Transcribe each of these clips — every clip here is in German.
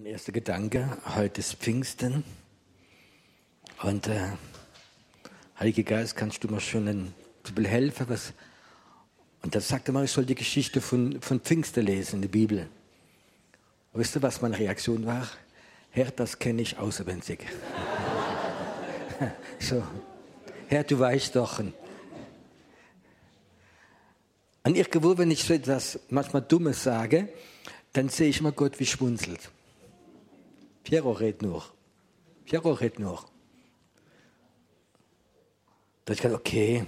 Mein erster Gedanke, heute ist Pfingsten und Heiliger Geist, kannst du mir schon helfen? Was? Und dann sagte man, ich soll die Geschichte von Pfingsten lesen in der Bibel. Und wisst ihr, was meine Reaktion war? Herr, das kenne ich auswendig. So, Herr, du weißt doch. Und ich gewohnt, wenn ich so etwas manchmal Dummes sage, dann sehe ich mal Gott, wie schmunzelt. Piero redet nur. Da ich gesagt, okay,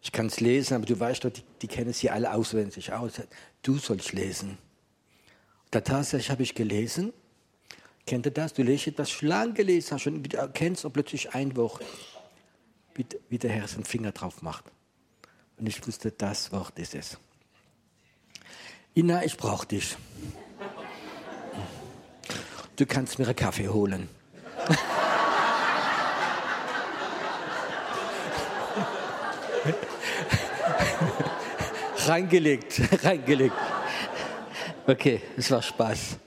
ich kann es lesen, aber du weißt doch, die kennen es hier alle auswendig aus. Du sollst lesen. Da tatsächlich habe ich gelesen. Kennt ihr das? Du lest etwas schlank gelesen, hast schon wieder erkennst und plötzlich ein Wort, wie der Herr seinen Finger drauf macht. Und ich wusste, das Wort ist es. Ina, ich brauche dich. Du kannst mir einen Kaffee holen. Reingelegt. Okay, es war Spaß.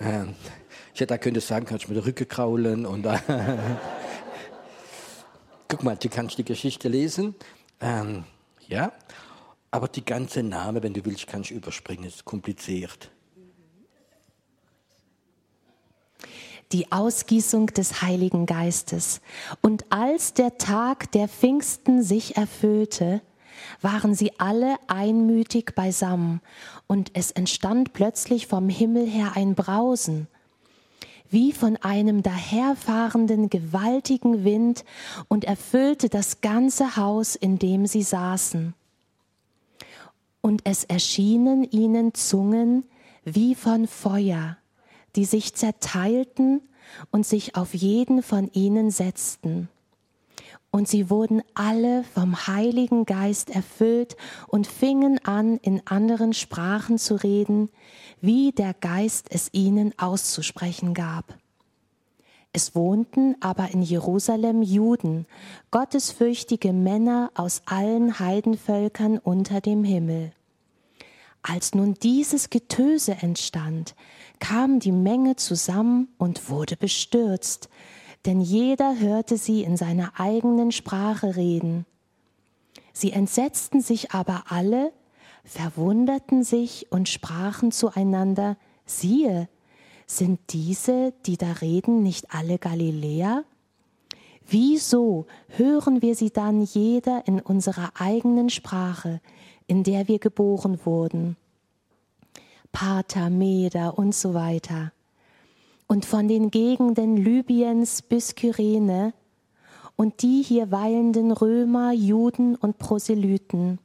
Ich hätte da könnte sagen, kannst du mir den Rücken kraulen und guck mal, du kannst die Geschichte lesen. Ja, aber die ganze Name, wenn du willst, kannst du überspringen. Es ist kompliziert. Die Ausgießung des Heiligen Geistes. Und als der Tag der Pfingsten sich erfüllte, waren sie alle einmütig beisammen, und es entstand plötzlich vom Himmel her ein Brausen, wie von einem daherfahrenden gewaltigen Wind, und erfüllte das ganze Haus, in dem sie saßen. Und es erschienen ihnen Zungen wie von Feuer, die sich zerteilten und sich auf jeden von ihnen setzten. Und sie wurden alle vom Heiligen Geist erfüllt und fingen an, in anderen Sprachen zu reden, wie der Geist es ihnen auszusprechen gab. Es wohnten aber in Jerusalem Juden, gottesfürchtige Männer aus allen Heidenvölkern unter dem Himmel. Als nun dieses Getöse entstand, kam die Menge zusammen und wurde bestürzt, denn jeder hörte sie in seiner eigenen Sprache reden. Sie entsetzten sich aber alle, verwunderten sich und sprachen zueinander: Siehe, sind diese, die da reden, nicht alle Galiläer? Wieso hören wir sie dann jeder in unserer eigenen Sprache, in der wir geboren wurden? Parther, Meder und so weiter. Und von den Gegenden Libyens bis Kyrene und die hier weilenden Römer, Juden und Proselyten,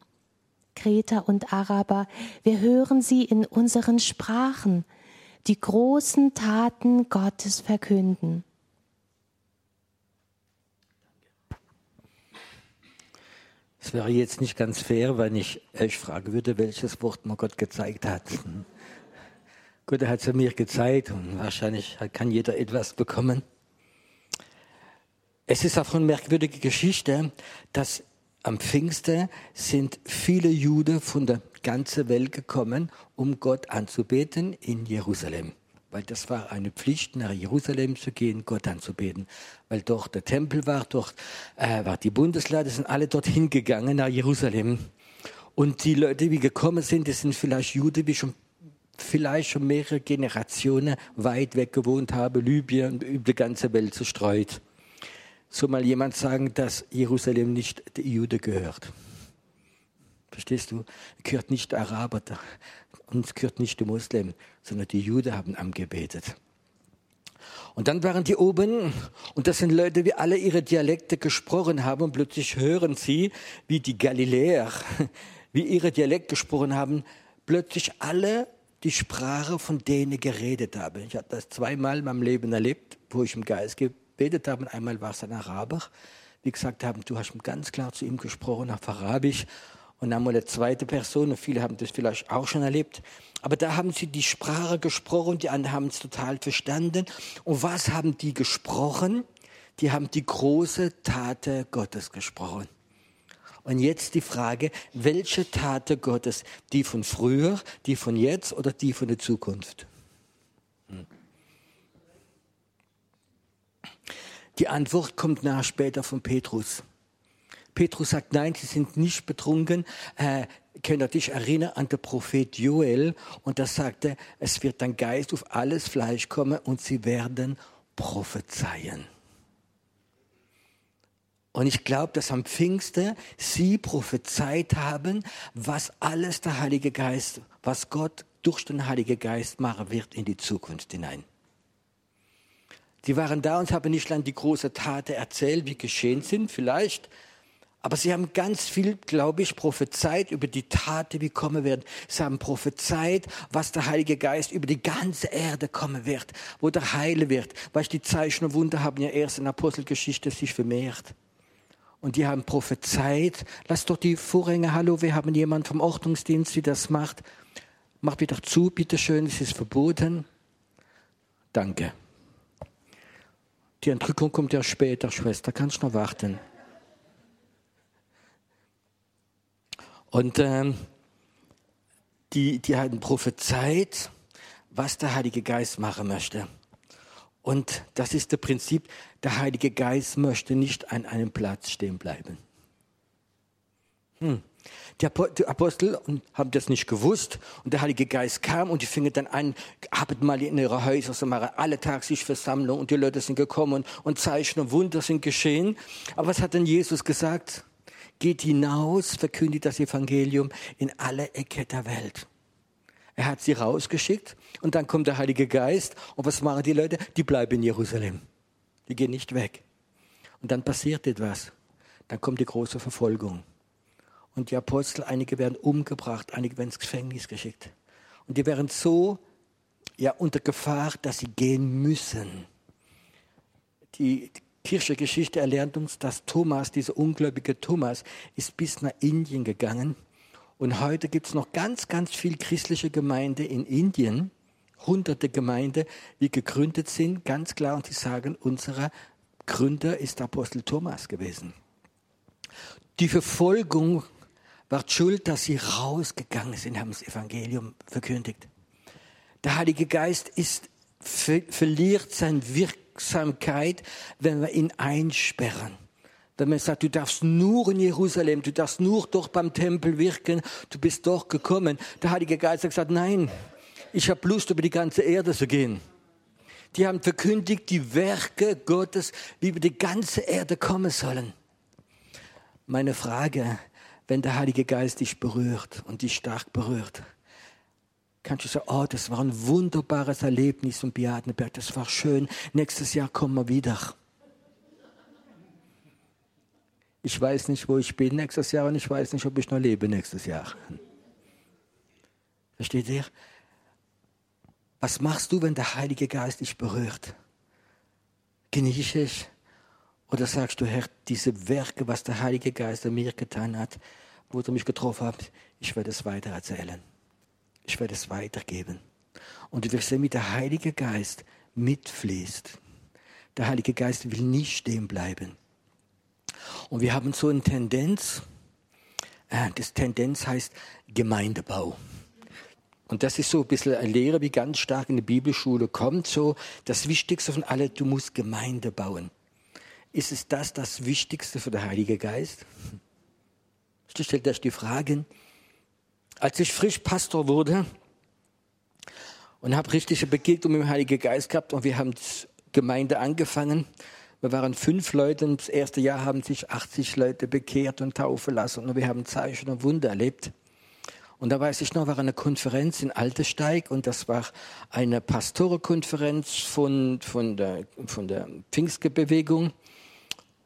Kreter und Araber, wir hören sie in unseren Sprachen, die großen Taten Gottes verkünden. Es wäre jetzt nicht ganz fair, wenn ich euch fragen würde, welches Wort mir Gott gezeigt hat. Gott hat es mir gezeigt und wahrscheinlich kann jeder etwas bekommen. Es ist auch eine merkwürdige Geschichte, dass am Pfingsten sind viele Juden von der ganzen Welt gekommen, um Gott anzubeten in Jerusalem. Weil das war eine Pflicht, nach Jerusalem zu gehen, Gott anzubeten. Weil dort der Tempel war, dort war die Bundeslade, sind alle dorthin gegangen, nach Jerusalem. Und die Leute, die gekommen sind, das sind vielleicht Juden, die schon mehrere Generationen weit weg gewohnt haben, Libyen und über die ganze Welt zerstreut. Soll mal jemand sagen, dass Jerusalem nicht der Jude gehört? Verstehst du? Gehört nicht der Araber, uns gehört nicht der Muslim, sondern die Juden haben angebetet. Und dann waren die oben, und das sind Leute, die alle ihre Dialekte gesprochen haben, und plötzlich hören sie, wie die Galiläer, wie ihre Dialekt gesprochen haben, plötzlich alle die Sprache von denen geredet habe. Ich habe das zweimal in meinem Leben erlebt, wo ich im Geist gebetet habe. Und einmal war es ein Araber, die gesagt haben, du hast ganz klar zu ihm gesprochen auf Arabisch. Und einmal eine zweite Person, und viele haben das vielleicht auch schon erlebt. Aber da haben sie die Sprache gesprochen, die anderen haben es total verstanden. Und was haben die gesprochen? Die haben die große Tat Gottes gesprochen. Und jetzt die Frage, welche Tat Gottes? Die von früher, die von jetzt oder die von der Zukunft? Die Antwort kommt nach später von Petrus. Petrus sagt, nein, sie sind nicht betrunken. Könnt ihr dich erinnern an den Prophet Joel? Und da sagte, es wird ein Geist auf alles Fleisch kommen und sie werden prophezeien. Und ich glaube, dass am Pfingsten sie prophezeit haben, was alles der Heilige Geist, was Gott durch den Heiligen Geist machen wird in die Zukunft hinein. Die waren da und haben nicht lang die großen Taten erzählt, wie geschehen sind vielleicht, aber sie haben ganz viel, glaube ich, prophezeit über die Taten, die kommen werden. Sie haben prophezeit, was der Heilige Geist über die ganze Erde kommen wird, wo der Heil wird. Weißt du, die Zeichen und Wunder haben ja erst in der Apostelgeschichte sich vermehrt. Und die haben prophezeit, lass doch die Vorhänge, hallo, wir haben jemanden vom Ordnungsdienst, die das macht. Macht wieder zu, bitteschön, es ist verboten. Danke. Die Entrückung kommt ja später, Schwester, kannst du noch warten. Und die hatten prophezeit, was der Heilige Geist machen möchte. Und das ist das Prinzip, der Heilige Geist möchte nicht an einem Platz stehen bleiben. Die Apostel haben das nicht gewusst und der Heilige Geist kam und die fingen dann an, habet mal in ihre Häuser, sie machen alle Tag sich Versammlung und die Leute sind gekommen und Zeichen und Wunder sind geschehen. Aber was hat denn Jesus gesagt? Geht hinaus, verkündigt das Evangelium in alle Ecke der Welt. Er hat sie rausgeschickt und dann kommt der Heilige Geist und was machen die Leute? Die bleiben in Jerusalem, die gehen nicht weg. Und dann passiert etwas, dann kommt die große Verfolgung. Und die Apostel, einige werden umgebracht, einige werden ins Gefängnis geschickt. Und die wären so unter Gefahr, dass sie gehen müssen. Die Kirchengeschichte erlernt uns, dass Thomas, dieser ungläubige Thomas, ist bis nach Indien gegangen. Und heute gibt es noch ganz, ganz viel christliche Gemeinde in Indien. Hunderte Gemeinden, die gegründet sind, ganz klar. Und die sagen, unser Gründer ist der Apostel Thomas gewesen. Die Verfolgung war schuld, dass sie rausgegangen sind, haben das Evangelium verkündigt. Der Heilige Geist verliert seine Wirksamkeit, wenn wir ihn einsperren. Wenn man sagt, du darfst nur in Jerusalem, du darfst nur doch beim Tempel wirken, du bist doch gekommen. Der Heilige Geist hat gesagt, nein, ich habe Lust, über die ganze Erde zu gehen. Die haben verkündigt, die Werke Gottes, die über die ganze Erde kommen sollen. Meine Frage, wenn der Heilige Geist dich berührt und dich stark berührt, kannst du sagen, oh, das war ein wunderbares Erlebnis in Beatenberg, das war schön, nächstes Jahr kommen wir wieder. Ich weiß nicht, wo ich bin nächstes Jahr und ich weiß nicht, ob ich noch lebe nächstes Jahr. Versteht ihr? Was machst du, wenn der Heilige Geist dich berührt? Genieße ich? Oder sagst du, Herr, diese Werke, was der Heilige Geist an mir getan hat, wo du mich getroffen hast, ich werde es weiter erzählen. Ich werde es weitergeben. Und du wirst sehen, wie der Heilige Geist mitfließt. Der Heilige Geist will nicht stehen bleiben. Und wir haben so eine Tendenz, das Tendenz heißt Gemeindebau. Und das ist so ein bisschen eine Lehre, die ganz stark in die Bibelschule kommt. So das Wichtigste von allem, du musst Gemeinde bauen. Ist es das Wichtigste für den Heiligen Geist? Ich stelle euch die Fragen. Als ich frisch Pastor wurde und habe richtige Begegnung mit dem Heiligen Geist gehabt und wir haben Gemeinde angefangen. Wir waren 5 Leute und das erste Jahr haben sich 80 Leute bekehrt und taufen lassen und wir haben Zeichen und Wunder erlebt. Und da weiß ich noch, war eine Konferenz in Altensteig und das war eine Pastorenkonferenz von der Pfingstbewegung.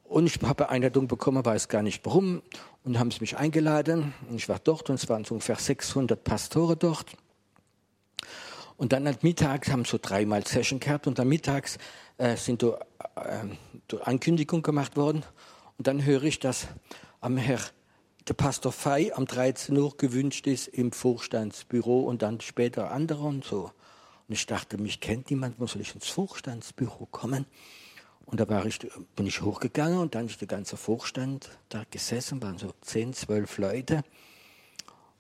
Und ich habe eine Einladung bekommen, weiß gar nicht warum. Und haben sie mich eingeladen. Und ich war dort und es waren so ungefähr 600 Pastoren dort. Und dann am Mittag haben so 3-mal Session gehabt. Und am Mittags sind so Ankündigungen gemacht worden. Und dann höre ich, dass der Pastor Fey am 13 Uhr gewünscht ist im Vorstandsbüro und dann später andere und so. Und ich dachte, mich kennt niemand, wo soll ich ins Vorstandsbüro kommen? Und da bin ich hochgegangen und dann ist der ganze Vorstand da gesessen, waren so 10, 12 Leute. Und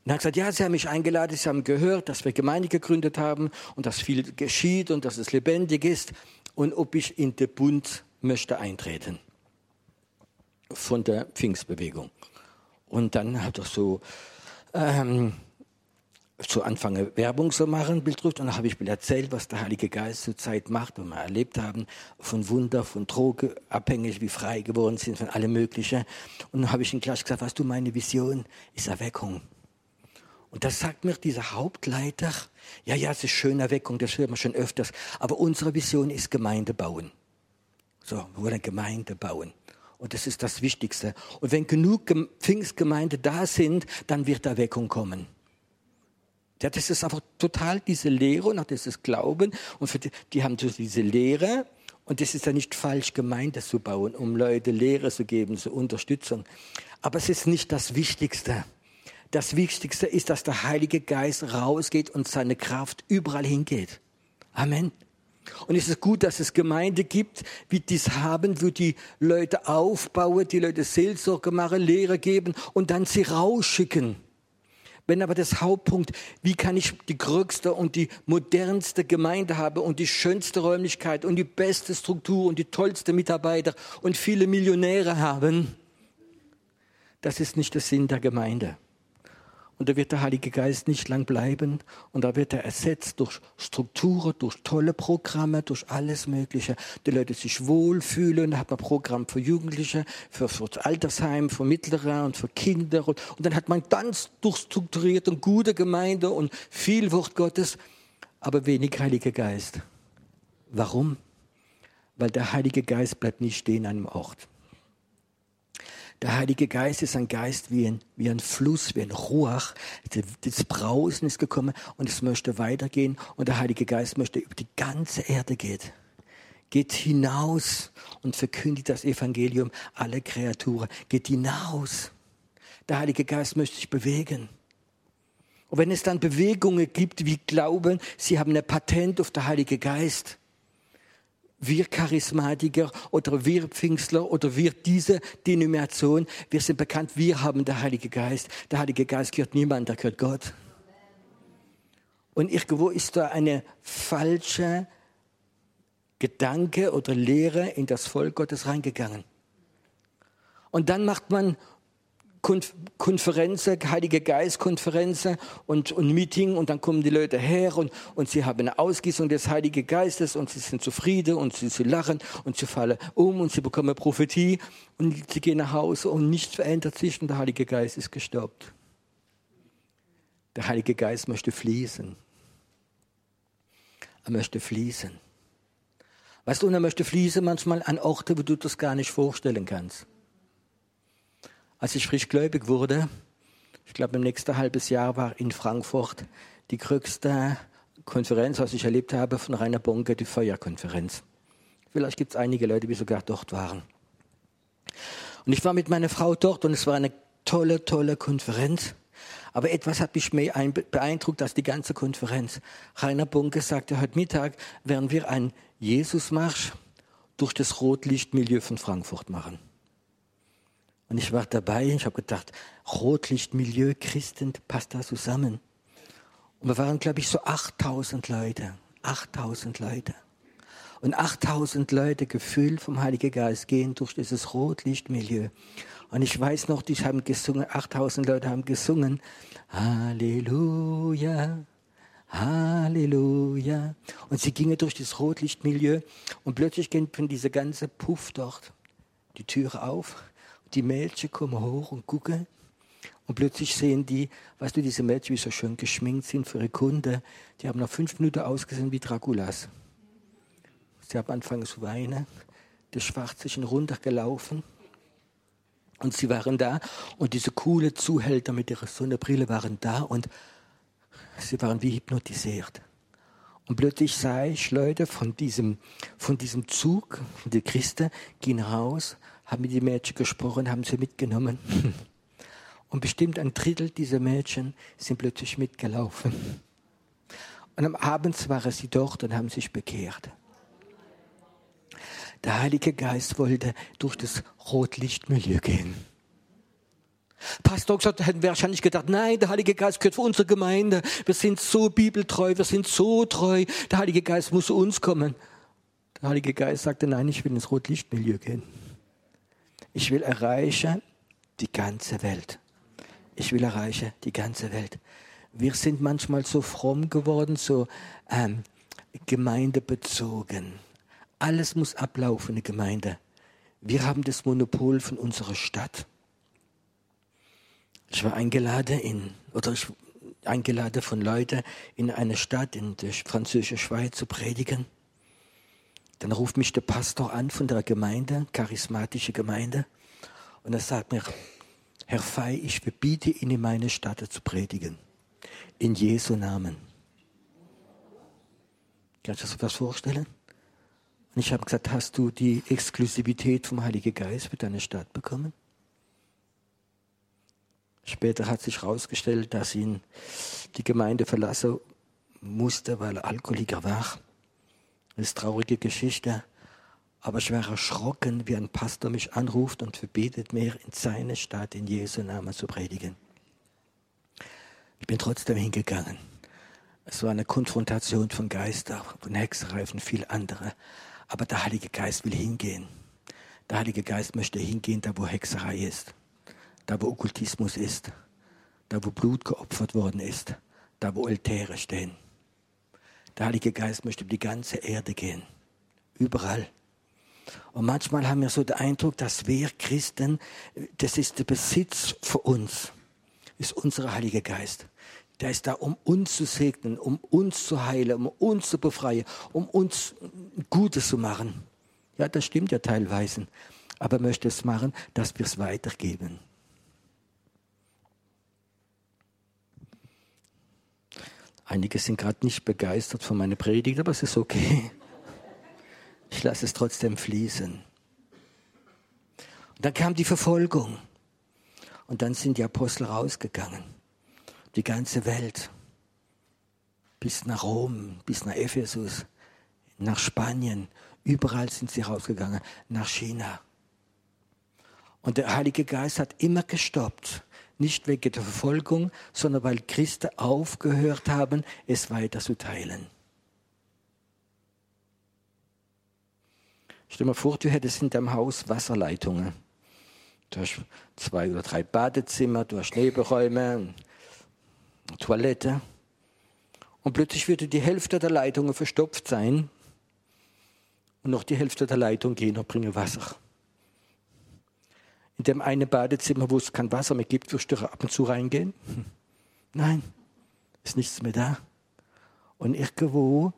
er hat gesagt, ja, sie haben mich eingeladen, sie haben gehört, dass wir Gemeinde gegründet haben und dass viel geschieht und dass es lebendig ist und ob ich in den Bund möchte eintreten von der Pfingstbewegung. Und dann habe ich so zu Anfang Werbung zu machen, Bildrückt, und dann habe ich mir erzählt, was der Heilige Geist zurzeit macht, was wir erlebt haben, von Wunder, von Droge, abhängig, wie frei geworden sind, von allem Möglichen. Und dann habe ich ihm gleich gesagt, weißt du, meine Vision ist Erweckung. Und das sagt mir dieser Hauptleiter, ja, es ist schön Erweckung, das hört man schon öfters, aber unsere Vision ist Gemeinde bauen. So, wir wollen Gemeinde bauen. Und das ist das Wichtigste. Und wenn genug Pfingstgemeinde da sind, dann wird Erweckung kommen. Ja, das ist einfach total diese Lehre und auch dieses Glauben. Und für die haben so diese Lehre. Und das ist ja nicht falsch, Gemeinde zu bauen, um Leute Lehre zu geben, so Unterstützung. Aber es ist nicht das Wichtigste. Das Wichtigste ist, dass der Heilige Geist rausgeht und seine Kraft überall hingeht. Amen. Und es ist gut, dass es Gemeinde gibt, wie dies haben, wo die Leute aufbauen, die Leute Seelsorge machen, Lehre geben und dann sie rausschicken. Wenn aber das Hauptpunkt, wie kann ich die größte und die modernste Gemeinde haben und die schönste Räumlichkeit und die beste Struktur und die tollste Mitarbeiter und viele Millionäre haben, das ist nicht der Sinn der Gemeinde. Und da wird der Heilige Geist nicht lang bleiben und da wird er ersetzt durch Strukturen, durch tolle Programme, durch alles Mögliche. Die Leute sich wohlfühlen, da hat man ein Programm für Jugendliche, für das Altersheim, für Mittlere und für Kinder. Und dann hat man ganz durchstrukturiert und gute Gemeinde und viel Wort Gottes, aber wenig Heiliger Geist. Warum? Weil der Heilige Geist bleibt nicht stehen an einem Ort. Der Heilige Geist ist ein Geist wie ein Fluss, wie ein Ruach. Das Brausen ist gekommen und es möchte weitergehen. Und der Heilige Geist möchte über die ganze Erde gehen. Geht hinaus und verkündigt das Evangelium alle Kreaturen. Geht hinaus. Der Heilige Geist möchte sich bewegen. Und wenn es dann Bewegungen gibt, wie Glauben, sie haben ein Patent auf den Heiligen Geist. Wir Charismatiker oder wir Pfingstler oder wir diese Denomination, wir sind bekannt, wir haben den Heiligen Geist. Der Heilige Geist gehört niemand, der gehört Gott. Und irgendwo ist da eine falsche Gedanke oder Lehre in das Volk Gottes reingegangen. Und dann macht man Konferenzen, Heilige Geist-Konferenzen und Meeting und dann kommen die Leute her und sie haben eine Ausgießung des Heiligen Geistes und sie sind zufrieden und sie lachen und sie fallen um und sie bekommen eine Prophetie und sie gehen nach Hause und nichts verändert sich und der Heilige Geist ist gestoppt. Der Heilige Geist möchte fließen. Er möchte fließen. Weißt du, und er möchte fließen manchmal an Orte, wo du das gar nicht vorstellen kannst. Als ich frisch gläubig wurde, ich glaube im nächsten halben Jahr war in Frankfurt die größte Konferenz, was ich erlebt habe, von Rainer Bonke, die Feuerkonferenz. Vielleicht gibt es einige Leute, die sogar dort waren. Und ich war mit meiner Frau dort und es war eine tolle, tolle Konferenz. Aber etwas hat mich mehr beeindruckt als die ganze Konferenz. Rainer Bonke sagte, heute Mittag werden wir einen Jesusmarsch durch das Rotlichtmilieu von Frankfurt machen. Und ich war dabei und ich habe gedacht, Rotlichtmilieu, Christen, passt da zusammen. Und wir waren, glaube ich, so 8.000 Leute. Und 8.000 Leute gefüllt vom Heiligen Geist gehen durch dieses Rotlichtmilieu. Und ich weiß noch, die haben gesungen, 8.000 Leute haben gesungen, Halleluja, Halleluja. Und sie gingen durch das Rotlichtmilieu und plötzlich ging von dieser ganzen Puff dort die Türe auf. Die Mädchen kommen hoch und gucken und plötzlich sehen die, weißt du, diese Mädchen, wie so schön geschminkt sind für ihre Kunden, die haben nach 5 Minuten ausgesehen wie Draculas. Sie haben angefangen zu weinen, der Schwarze ist runtergelaufen und sie waren da und diese coole Zuhälter mit ihrer Sonnenbrille waren da und sie waren wie hypnotisiert. Und plötzlich sah ich Leute von diesem Zug, die Christen, gehen raus, haben mit den Mädchen gesprochen, haben sie mitgenommen. Und bestimmt ein Drittel dieser Mädchen sind plötzlich mitgelaufen. Und am Abend waren sie dort und haben sich bekehrt. Der Heilige Geist wollte durch das Rotlichtmilieu gehen. Pastor gesagt, hätten wahrscheinlich gedacht, nein, der Heilige Geist gehört für unsere Gemeinde. Wir sind so bibeltreu, wir sind so treu. Der Heilige Geist muss zu uns kommen. Der Heilige Geist sagte, nein, ich will ins Rotlichtmilieu gehen. Ich will erreichen die ganze Welt. Ich will erreichen die ganze Welt. Wir sind manchmal so fromm geworden, so gemeindebezogen. Alles muss ablaufen in der Gemeinde. Wir haben das Monopol von unserer Stadt. Ich war eingeladen von Leuten in eine Stadt in der französischen Schweiz zu predigen. Dann ruft mich der Pastor an von der Gemeinde, charismatische Gemeinde, und er sagt mir, Herr Fey, ich verbiete Ihnen, in meine Stadt zu predigen. In Jesu Namen. Kannst du dir das vorstellen? Und ich habe gesagt, hast du die Exklusivität vom Heiligen Geist für deine Stadt bekommen? Später hat sich herausgestellt, dass ihn die Gemeinde verlassen musste, weil er Alkoholiker war. Das ist eine traurige Geschichte. Aber ich war erschrocken, wie ein Pastor mich anruft und verbietet mir, in seine Stadt in Jesu Namen zu predigen. Ich bin trotzdem hingegangen. Es war eine Konfrontation von Geistern, von Hexerei, von viel anderem. Aber der Heilige Geist will hingehen. Der Heilige Geist möchte hingehen, da wo Hexerei ist, da wo Okkultismus ist, da wo Blut geopfert worden ist, da wo Altäre stehen. Der Heilige Geist möchte über die ganze Erde gehen, überall. Und manchmal haben wir so den Eindruck, dass wir Christen, das ist der Besitz für uns, ist unser Heiliger Geist. Der ist da, um uns zu segnen, um uns zu heilen, um uns zu befreien, um uns Gutes zu machen. Ja, das stimmt ja teilweise. Aber er möchte es machen, dass wir es weitergeben. Einige sind gerade nicht begeistert von meiner Predigt, aber es ist okay. Ich lasse es trotzdem fließen. Und dann kam die Verfolgung. Und dann sind die Apostel rausgegangen. Die ganze Welt. Bis nach Rom, bis nach Ephesus, nach Spanien. Überall sind sie rausgegangen. Nach China. Und der Heilige Geist hat immer gestoppt. Nicht wegen der Verfolgung, sondern weil Christen aufgehört haben, es weiter zu teilen. Stell dir mal vor, du hättest in deinem Haus Wasserleitungen. Du hast 2 oder 3 Badezimmer, du hast Nebenräume, Toilette. Und plötzlich würde die Hälfte der Leitungen verstopft sein und noch die Hälfte der Leitung gehen und bringen Wasser. In dem einen Badezimmer, wo es kein Wasser mehr gibt, wirst du ab und zu reingehen? Nein, ist nichts mehr da. Und irgendwo,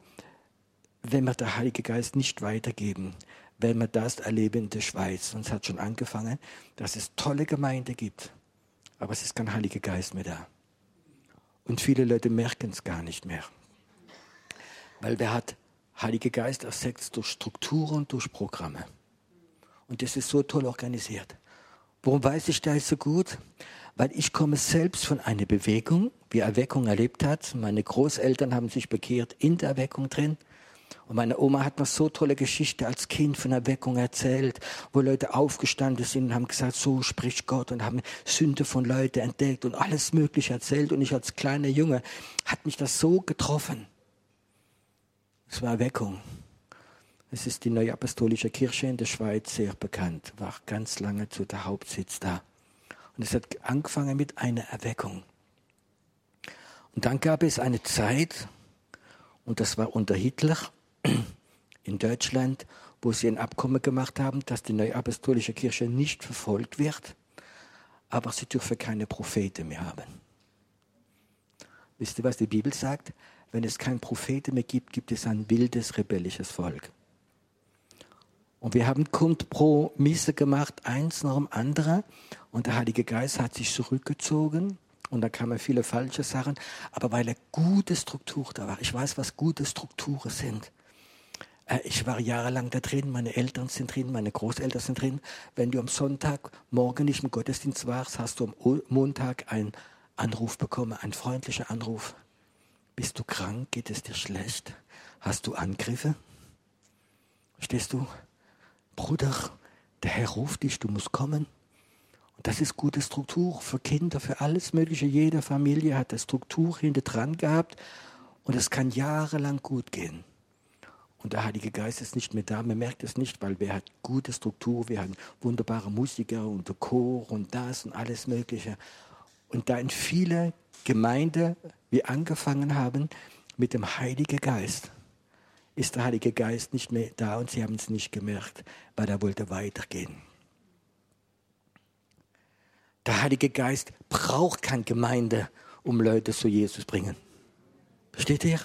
wenn wir den Heiligen Geist nicht weitergeben, wenn wir das erleben in der Schweiz, und es hat schon angefangen, dass es tolle Gemeinden gibt, aber es ist kein Heiliger Geist mehr da. Und viele Leute merken es gar nicht mehr. Weil wer hat Heiligen Geist ersetzt durch Strukturen und durch Programme? Und das ist so toll organisiert. Warum weiß ich das so gut? Weil ich komme selbst von einer Bewegung, die Erweckung erlebt hat. Meine Großeltern haben sich bekehrt in der Erweckung drin. Und meine Oma hat mir so tolle Geschichte als Kind von Erweckung erzählt, wo Leute aufgestanden sind und haben gesagt, so spricht Gott, und haben Sünde von Leuten entdeckt und alles Mögliche erzählt. Und ich als kleiner Junge, hat mich das so getroffen. Es war Erweckung. Es ist die neue apostolische Kirche in der Schweiz, sehr bekannt. War ganz lange zu der Hauptsitz da. Und es hat angefangen mit einer Erweckung. Und dann gab es eine Zeit, und das war unter Hitler in Deutschland, wo sie ein Abkommen gemacht haben, dass die neue apostolische Kirche nicht verfolgt wird, aber sie dürfen keine Propheten mehr haben. Wisst ihr, was die Bibel sagt? Wenn es keinen Propheten mehr gibt, gibt es ein wildes, rebellisches Volk. Und wir haben Kompromisse gemacht, eins nach dem anderen. Und der Heilige Geist hat sich zurückgezogen. Und da kamen viele falsche Sachen. Aber weil eine gute Struktur da war. Ich weiß, was gute Strukturen sind. Ich war jahrelang da drin. Meine Eltern sind drin, meine Großeltern sind drin. Wenn du am Sonntagmorgen nicht im Gottesdienst warst, hast du am Montag einen Anruf bekommen, einen freundlichen Anruf. Bist du krank? Geht es dir schlecht? Hast du Angriffe? Verstehst du? Bruder, der Herr ruft dich, du musst kommen. Und das ist gute Struktur für Kinder, für alles Mögliche. Jede Familie hat eine Struktur hinter dran gehabt und es kann jahrelang gut gehen. Und der Heilige Geist ist nicht mehr da, man merkt es nicht, weil wir hatten gute Struktur, wir hatten wunderbare Musiker und Chor und das und alles Mögliche. Und da in viele Gemeinden, wir angefangen haben mit dem Heiligen Geist, ist der Heilige Geist nicht mehr da und sie haben es nicht gemerkt, weil er wollte weitergehen. Der Heilige Geist braucht keine Gemeinde, um Leute zu Jesus zu bringen. Versteht ihr?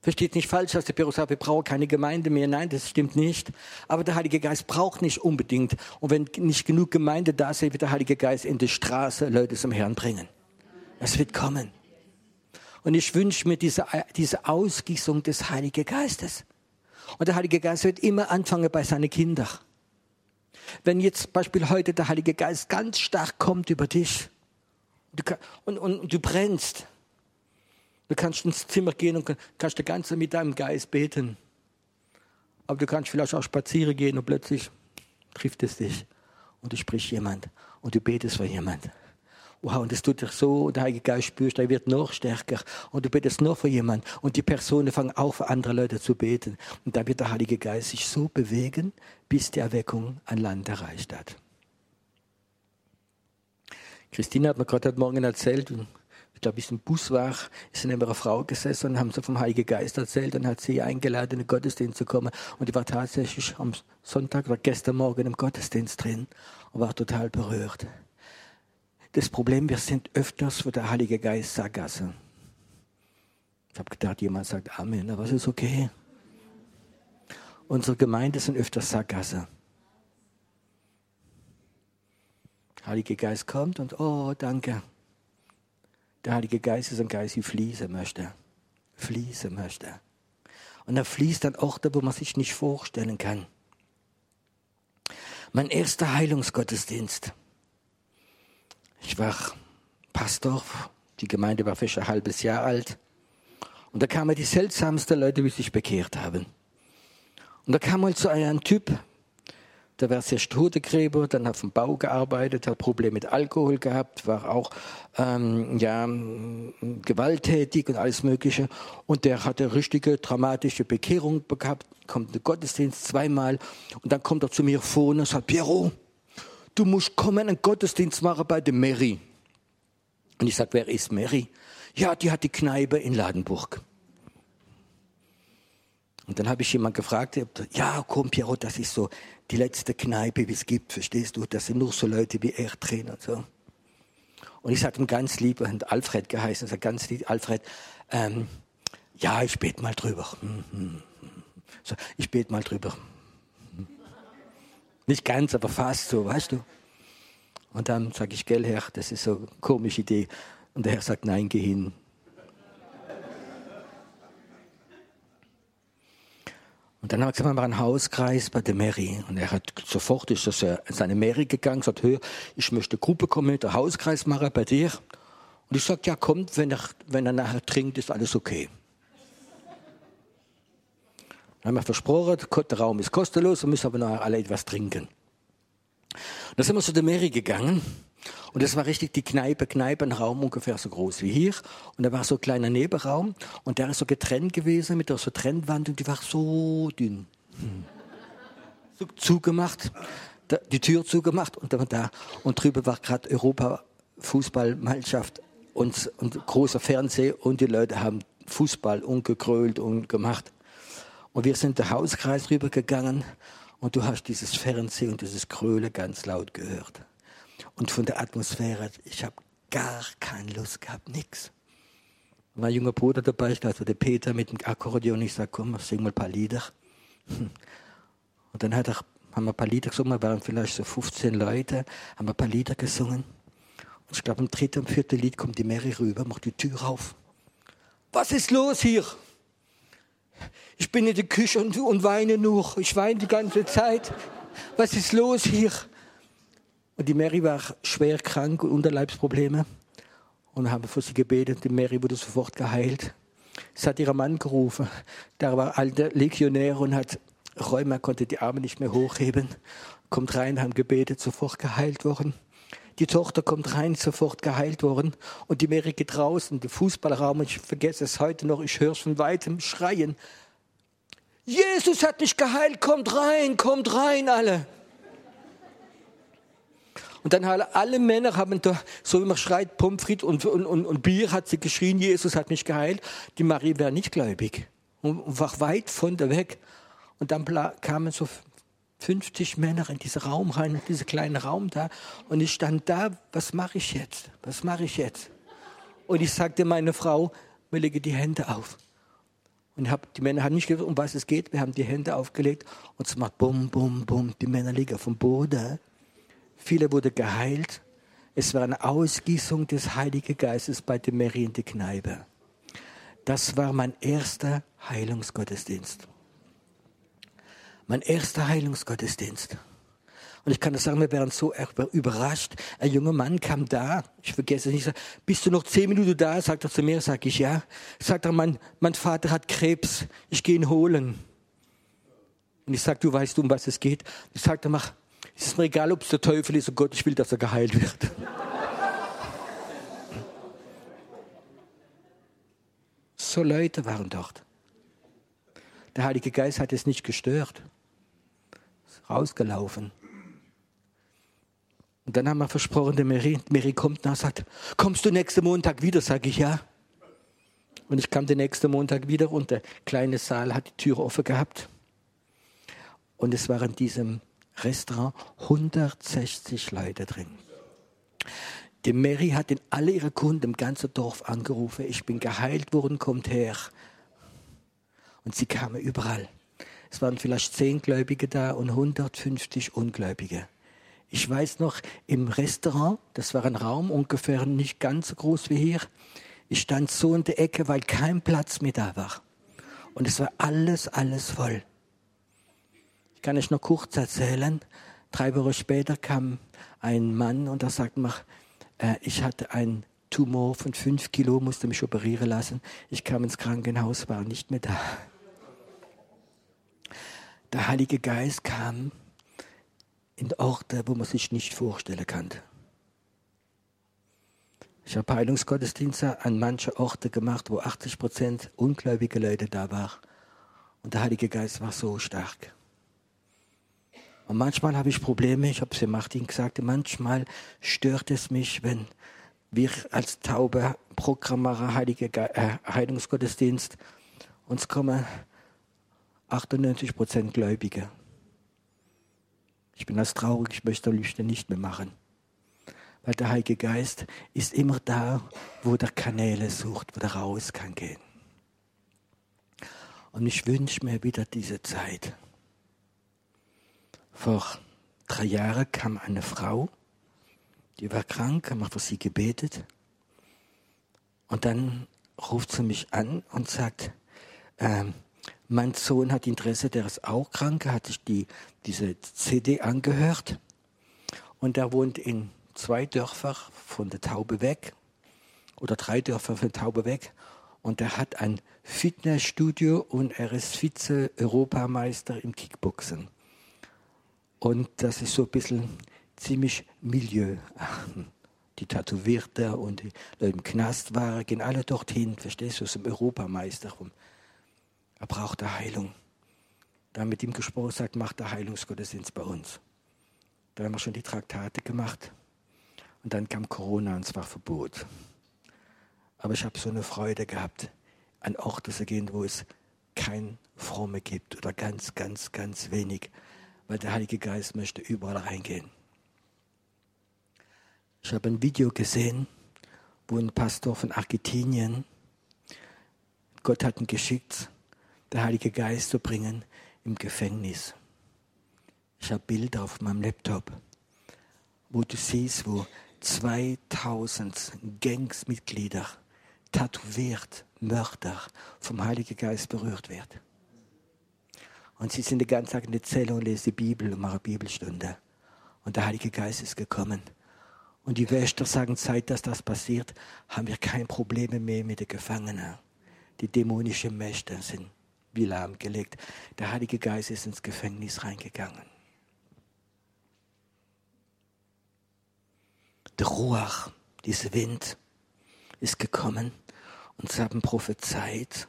Versteht nicht falsch, dass der Petrus sagt, wir brauchen keine Gemeinde mehr. Nein, das stimmt nicht. Aber der Heilige Geist braucht nicht unbedingt. Und wenn nicht genug Gemeinde da ist, wird der Heilige Geist in die Straße Leute zum Herrn bringen. Das wird kommen. Und ich wünsche mir diese Ausgießung des Heiligen Geistes. Und der Heilige Geist wird immer anfangen bei seinen Kindern. Wenn jetzt Beispiel heute der Heilige Geist ganz stark kommt über dich und du brennst, du kannst ins Zimmer gehen und kannst den ganzen mit deinem Geist beten. Aber du kannst vielleicht auch spazieren gehen und plötzlich trifft es dich. Und du sprichst jemand und du betest für jemand. Wow, und das tut dich so, und der Heilige Geist spürst, er wird noch stärker. Und du betest noch für jemanden. Und die Personen fangen auch für andere Leute zu beten. Und da wird der Heilige Geist sich so bewegen, bis die Erweckung ein Land erreicht hat. Christine hat mir gerade heute Morgen erzählt, ich glaube, ich im Bus war, ist neben einer Frau gesessen und haben sie vom Heiligen Geist erzählt und hat sie eingeladen, in den Gottesdienst zu kommen. Und die war tatsächlich am Sonntag oder gestern Morgen im Gottesdienst drin und war total berührt. Das Problem, wir sind öfters für den Heiligen Geist Sackgasse. Ich habe gedacht, jemand sagt Amen, aber es ist okay. Unsere Gemeinden sind öfters Sackgasse. Der Heilige Geist kommt und oh, danke. Der Heilige Geist ist ein Geist, der fließen möchte. Fließen möchte. Und er fließt an Orte, wo man sich nicht vorstellen kann. Mein erster Heilungsgottesdienst. Ich war Pastor, die Gemeinde war vielleicht ein halbes Jahr alt. Und da kamen die seltsamsten Leute, die sich bekehrt haben. Und da kam mal so ein Typ, der war sehr Studegräber, dann hat auf dem Bau gearbeitet, hat Probleme mit Alkohol gehabt, war auch gewalttätig und alles Mögliche. Und der hat eine richtige, dramatische Bekehrung gehabt, kommt in den Gottesdienst zweimal. Und dann kommt er zu mir vorne und sagt, Piero, du musst kommen, einen Gottesdienst machen bei der Mary. Und ich sage, wer ist Mary? Ja, die hat die Kneipe in Ladenburg. Und dann habe ich jemanden gefragt, ja, komm, Piero, das ist so die letzte Kneipe, die es gibt, verstehst du? Das sind nur so Leute wie er drin und so. Und ich sagte ihm ganz lieb, und Alfred geheißen, ich sage ganz lieb, Alfred, ja, ich bete mal drüber. So, ich bete mal drüber. Nicht ganz, aber fast so, weißt du? Und dann sage ich, gell, Herr, das ist so eine komische Idee. Und der Herr sagt, nein, geh hin. Und dann haben wir gesagt, wir machen einen Hauskreis bei der Mary. Und er hat sofort, ist das seine Mary gegangen, gesagt, hör, ich möchte Gruppe kommen, der Hauskreis machen bei dir. Und ich sage, ja, kommt, wenn er nachher trinkt, ist alles okay. Dann haben wir versprochen, der Raum ist kostenlos, wir müssen aber noch alle etwas trinken. Da sind wir zu der Mary gegangen und das war richtig die Kneipe, ein Raum ungefähr so groß wie hier. Und da war so ein kleiner Nebenraum und der ist so getrennt gewesen mit so Trennwand und die war so dünn. So zugemacht, die Tür zugemacht und da war da. Und drüber war gerade Europa-Fußballmannschaft und großer Fernseher und die Leute haben Fußball und gegrölt und gemacht. Und wir sind den Hauskreis rübergegangen und du hast dieses Fernsehen und dieses Kröle ganz laut gehört. Und von der Atmosphäre, ich habe gar keine Lust gehabt, nichts. Mein junger Bruder dabei, also der Peter mit dem Akkordeon, ich sage, komm, sing mal ein paar Lieder. Und dann haben wir ein paar Lieder gesungen, wir waren vielleicht so 15 Leute, haben wir ein paar Lieder gesungen. Und ich glaube, im dritten und vierten Lied kommt die Mary rüber, macht die Tür auf. Was ist los hier? Ich bin in der Küche und weine nur. Ich weine die ganze Zeit. Was ist los hier? Und die Mary war schwer krank und Unterleibsprobleme. Und haben für sie gebetet. Die Mary wurde sofort geheilt. Sie hat ihren Mann gerufen. Der war alter Legionär und hat Rheuma, konnte die Arme nicht mehr hochheben. Kommt rein, haben gebetet, sofort geheilt worden. Die Tochter kommt rein, sofort geheilt worden. Und die Mary geht raus in den Fußballraum. Ich vergesse es heute noch, ich höre es von Weitem schreien. Jesus hat mich geheilt, kommt rein alle. Und dann alle Männer haben da, so wie man schreit, Pommes frites und Bier, hat sie geschrien, Jesus hat mich geheilt. Die Marie wäre nicht gläubig und war weit von da weg. Und dann kamen so 50 Männer in diesen Raum rein, in diesen kleinen Raum da. Und ich stand da, was mache ich jetzt? Was mache ich jetzt? Und ich sagte meiner Frau, wir legen die Hände auf. Und die Männer haben nicht gewusst, um was es geht. Wir haben die Hände aufgelegt und es macht Bum, Bum, Bum. Die Männer liegen vom Boden. Viele wurden geheilt. Es war eine Ausgießung des Heiligen Geistes bei der Mary in der Kneipe. Das war mein erster Heilungsgottesdienst. Mein erster Heilungsgottesdienst. Und ich kann das sagen, wir waren so überrascht. Ein junger Mann kam da, ich vergesse es nicht, sagt, bist du noch 10 Minuten da? Sagt er zu mir, sag ich, ja. Sagt er, mein Vater hat Krebs, ich gehe ihn holen. Und ich sage, du weißt, um was es geht. Ich sagte, es ist mir egal, ob es der Teufel ist, und Gott, ich will, dass er geheilt wird. So Leute waren dort. Der Heilige Geist hat es nicht gestört. Ist rausgelaufen. Und dann haben wir versprochen, der Mary kommt nach und sagt, kommst du nächsten Montag wieder? Sage ich, ja. Und ich kam den nächsten Montag wieder und der kleine Saal hat die Tür offen gehabt. Und es war in diesem Restaurant 160 Leute drin. Die Mary hat in alle ihre Kunden im ganzen Dorf angerufen, ich bin geheilt worden, kommt her. Und sie kamen überall. Es waren vielleicht 10 Gläubige da und 150 Ungläubige. Ich weiß noch, im Restaurant, das war ein Raum, ungefähr nicht ganz so groß wie hier, ich stand so in der Ecke, weil kein Platz mehr da war. Und es war alles voll. Ich kann euch noch kurz erzählen, 3 Wochen später kam ein Mann und er sagt mir, ich hatte einen Tumor von 5 Kilo, musste mich operieren lassen. Ich kam ins Krankenhaus, war nicht mehr da. Der Heilige Geist kam in Orte, wo man sich nicht vorstellen kann. Ich habe Heilungsgottesdienste an manchen Orten gemacht, wo 80% ungläubige Leute da waren. Und der Heilige Geist war so stark. Und manchmal habe ich Probleme, ich habe es dem Martin gesagt, manchmal stört es mich, wenn wir als Taube Programmierer Heilungsgottesdienst uns kommen 98% Gläubige. Ich bin das traurig, ich möchte Lüchte nicht mehr machen. Weil der Heilige Geist ist immer da, wo der Kanäle sucht, wo der raus kann gehen. Und ich wünsche mir wieder diese Zeit. Vor 3 Jahren kam eine Frau, die war krank, haben wir für sie gebetet. Und dann ruft sie mich an und sagt, mein Sohn hat Interesse, der ist auch krank, hat sich diese CD angehört. Und er wohnt in 2 Dörfer von der Taube weg oder 3 Dörfer von der Taube weg. Und er hat ein Fitnessstudio und er ist Vize-Europameister im Kickboxen. Und das ist so ein bisschen ziemlich Milieu. Die Tätowierten und die Leute im Knast waren, gehen alle dorthin, verstehst du, zum Europameister rum. Er braucht eine Heilung. Da mit ihm gesprochen, sagt, macht der Heilungsgottesdienst bei uns. Da haben wir schon die Traktate gemacht. Und dann kam Corona und es war Verbot. Aber ich habe so eine Freude gehabt, an Orte zu gehen, wo es kein Fromme gibt oder ganz wenig. Weil der Heilige Geist möchte überall reingehen. Ich habe ein Video gesehen, wo ein Pastor von Argentinien, Gott hat ihn geschickt, den Heiligen Geist zu bringen im Gefängnis. Ich habe Bilder auf meinem Laptop, wo du siehst, wo 2000 Gangsmitglieder, tätowiert, Mörder, vom Heiligen Geist berührt werden. Und sie sind den ganzen Tag in der Zelle und lesen die Bibel und machen Bibelstunde. Und der Heilige Geist ist gekommen. Und die Wächter sagen, seit dass das passiert, haben wir kein Problem mehr mit den Gefangenen. Die dämonischen Mächte sind wie lahmgelegt. Der Heilige Geist ist ins Gefängnis reingegangen. Der Ruach, dieser Wind, ist gekommen und sie haben prophezeit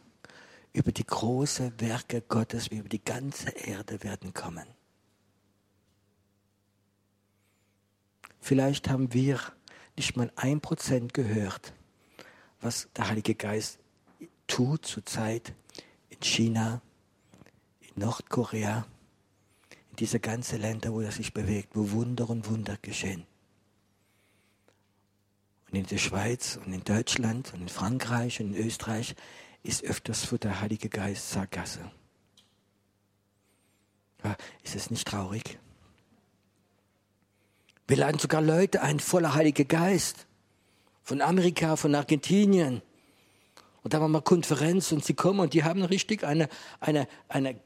über die großen Werke Gottes über die ganze Erde werden kommen. Vielleicht haben wir nicht mal 1% gehört, was der Heilige Geist tut zurzeit in China, in Nordkorea, in diese ganzen Länder, wo er sich bewegt, wo Wunder und Wunder geschehen. Und in der Schweiz und in Deutschland und in Frankreich und in Österreich ist öfters für der Heilige Geist Sackgasse. Ist es nicht traurig? Wir laden sogar Leute ein, voller Heiliger Geist. Von Amerika, von Argentinien. Und da war mal Konferenz und sie kommen und die haben richtig eine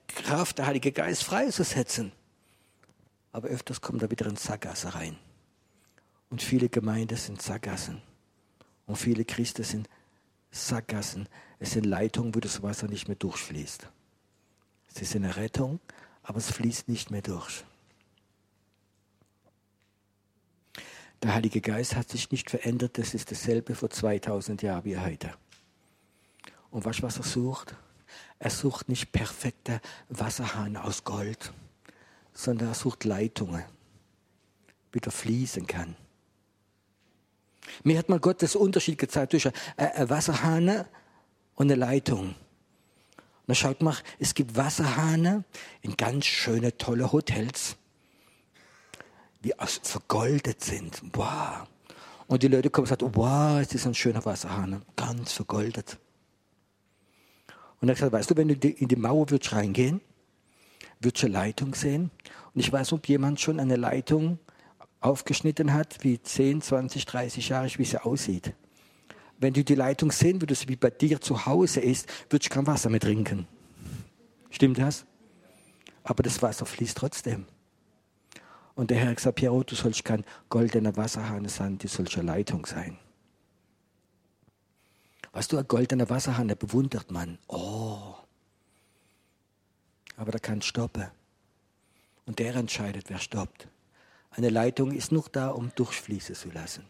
Kraft, der Heilige Geist freizusetzen. Aber öfters kommt da wieder in Sackgasse rein. Und viele Gemeinden sind Sackgassen. Und viele Christen sind Sackgassen. Es sind Leitungen, wo das Wasser nicht mehr durchfließt. Es ist eine Rettung, aber es fließt nicht mehr durch. Der Heilige Geist hat sich nicht verändert. Das ist dasselbe vor 2000 Jahren wie heute. Und weißt du, was er sucht? Er sucht nicht perfekte Wasserhähne aus Gold, sondern er sucht Leitungen, wie er fließen kann. Mir hat mal Gott das Unterschied gezeigt zwischen einem Wasserhahn und einer Leitung. Und dann schaut mal, es gibt Wasserhähne in ganz schöne, tolle Hotels, die vergoldet sind. Wow. Und die Leute kommen und sagen, wow, es ist ein schöner Wasserhahn, ganz vergoldet. Und er hat gesagt, weißt du, wenn du in die Mauer würdest reingehen, würdest du eine Leitung sehen. Und ich weiß, ob jemand schon eine Leitung aufgeschnitten hat, wie 10, 20, 30 Jahre, wie sie aussieht. Wenn du die Leitung sehen würdest, wie bei dir zu Hause ist, würdest du kein Wasser mehr trinken. Stimmt das? Aber das Wasser fließt trotzdem. Und der Herr hat gesagt, Piero, du sollst kein goldener Wasserhahn sein, du sollst eine Leitung sein. Weißt du, ein goldener Wasserhahn, der bewundert man. Oh. Aber der kann stoppen. Und der entscheidet, wer stoppt. Eine Leitung ist nur da, um durchfließen zu lassen.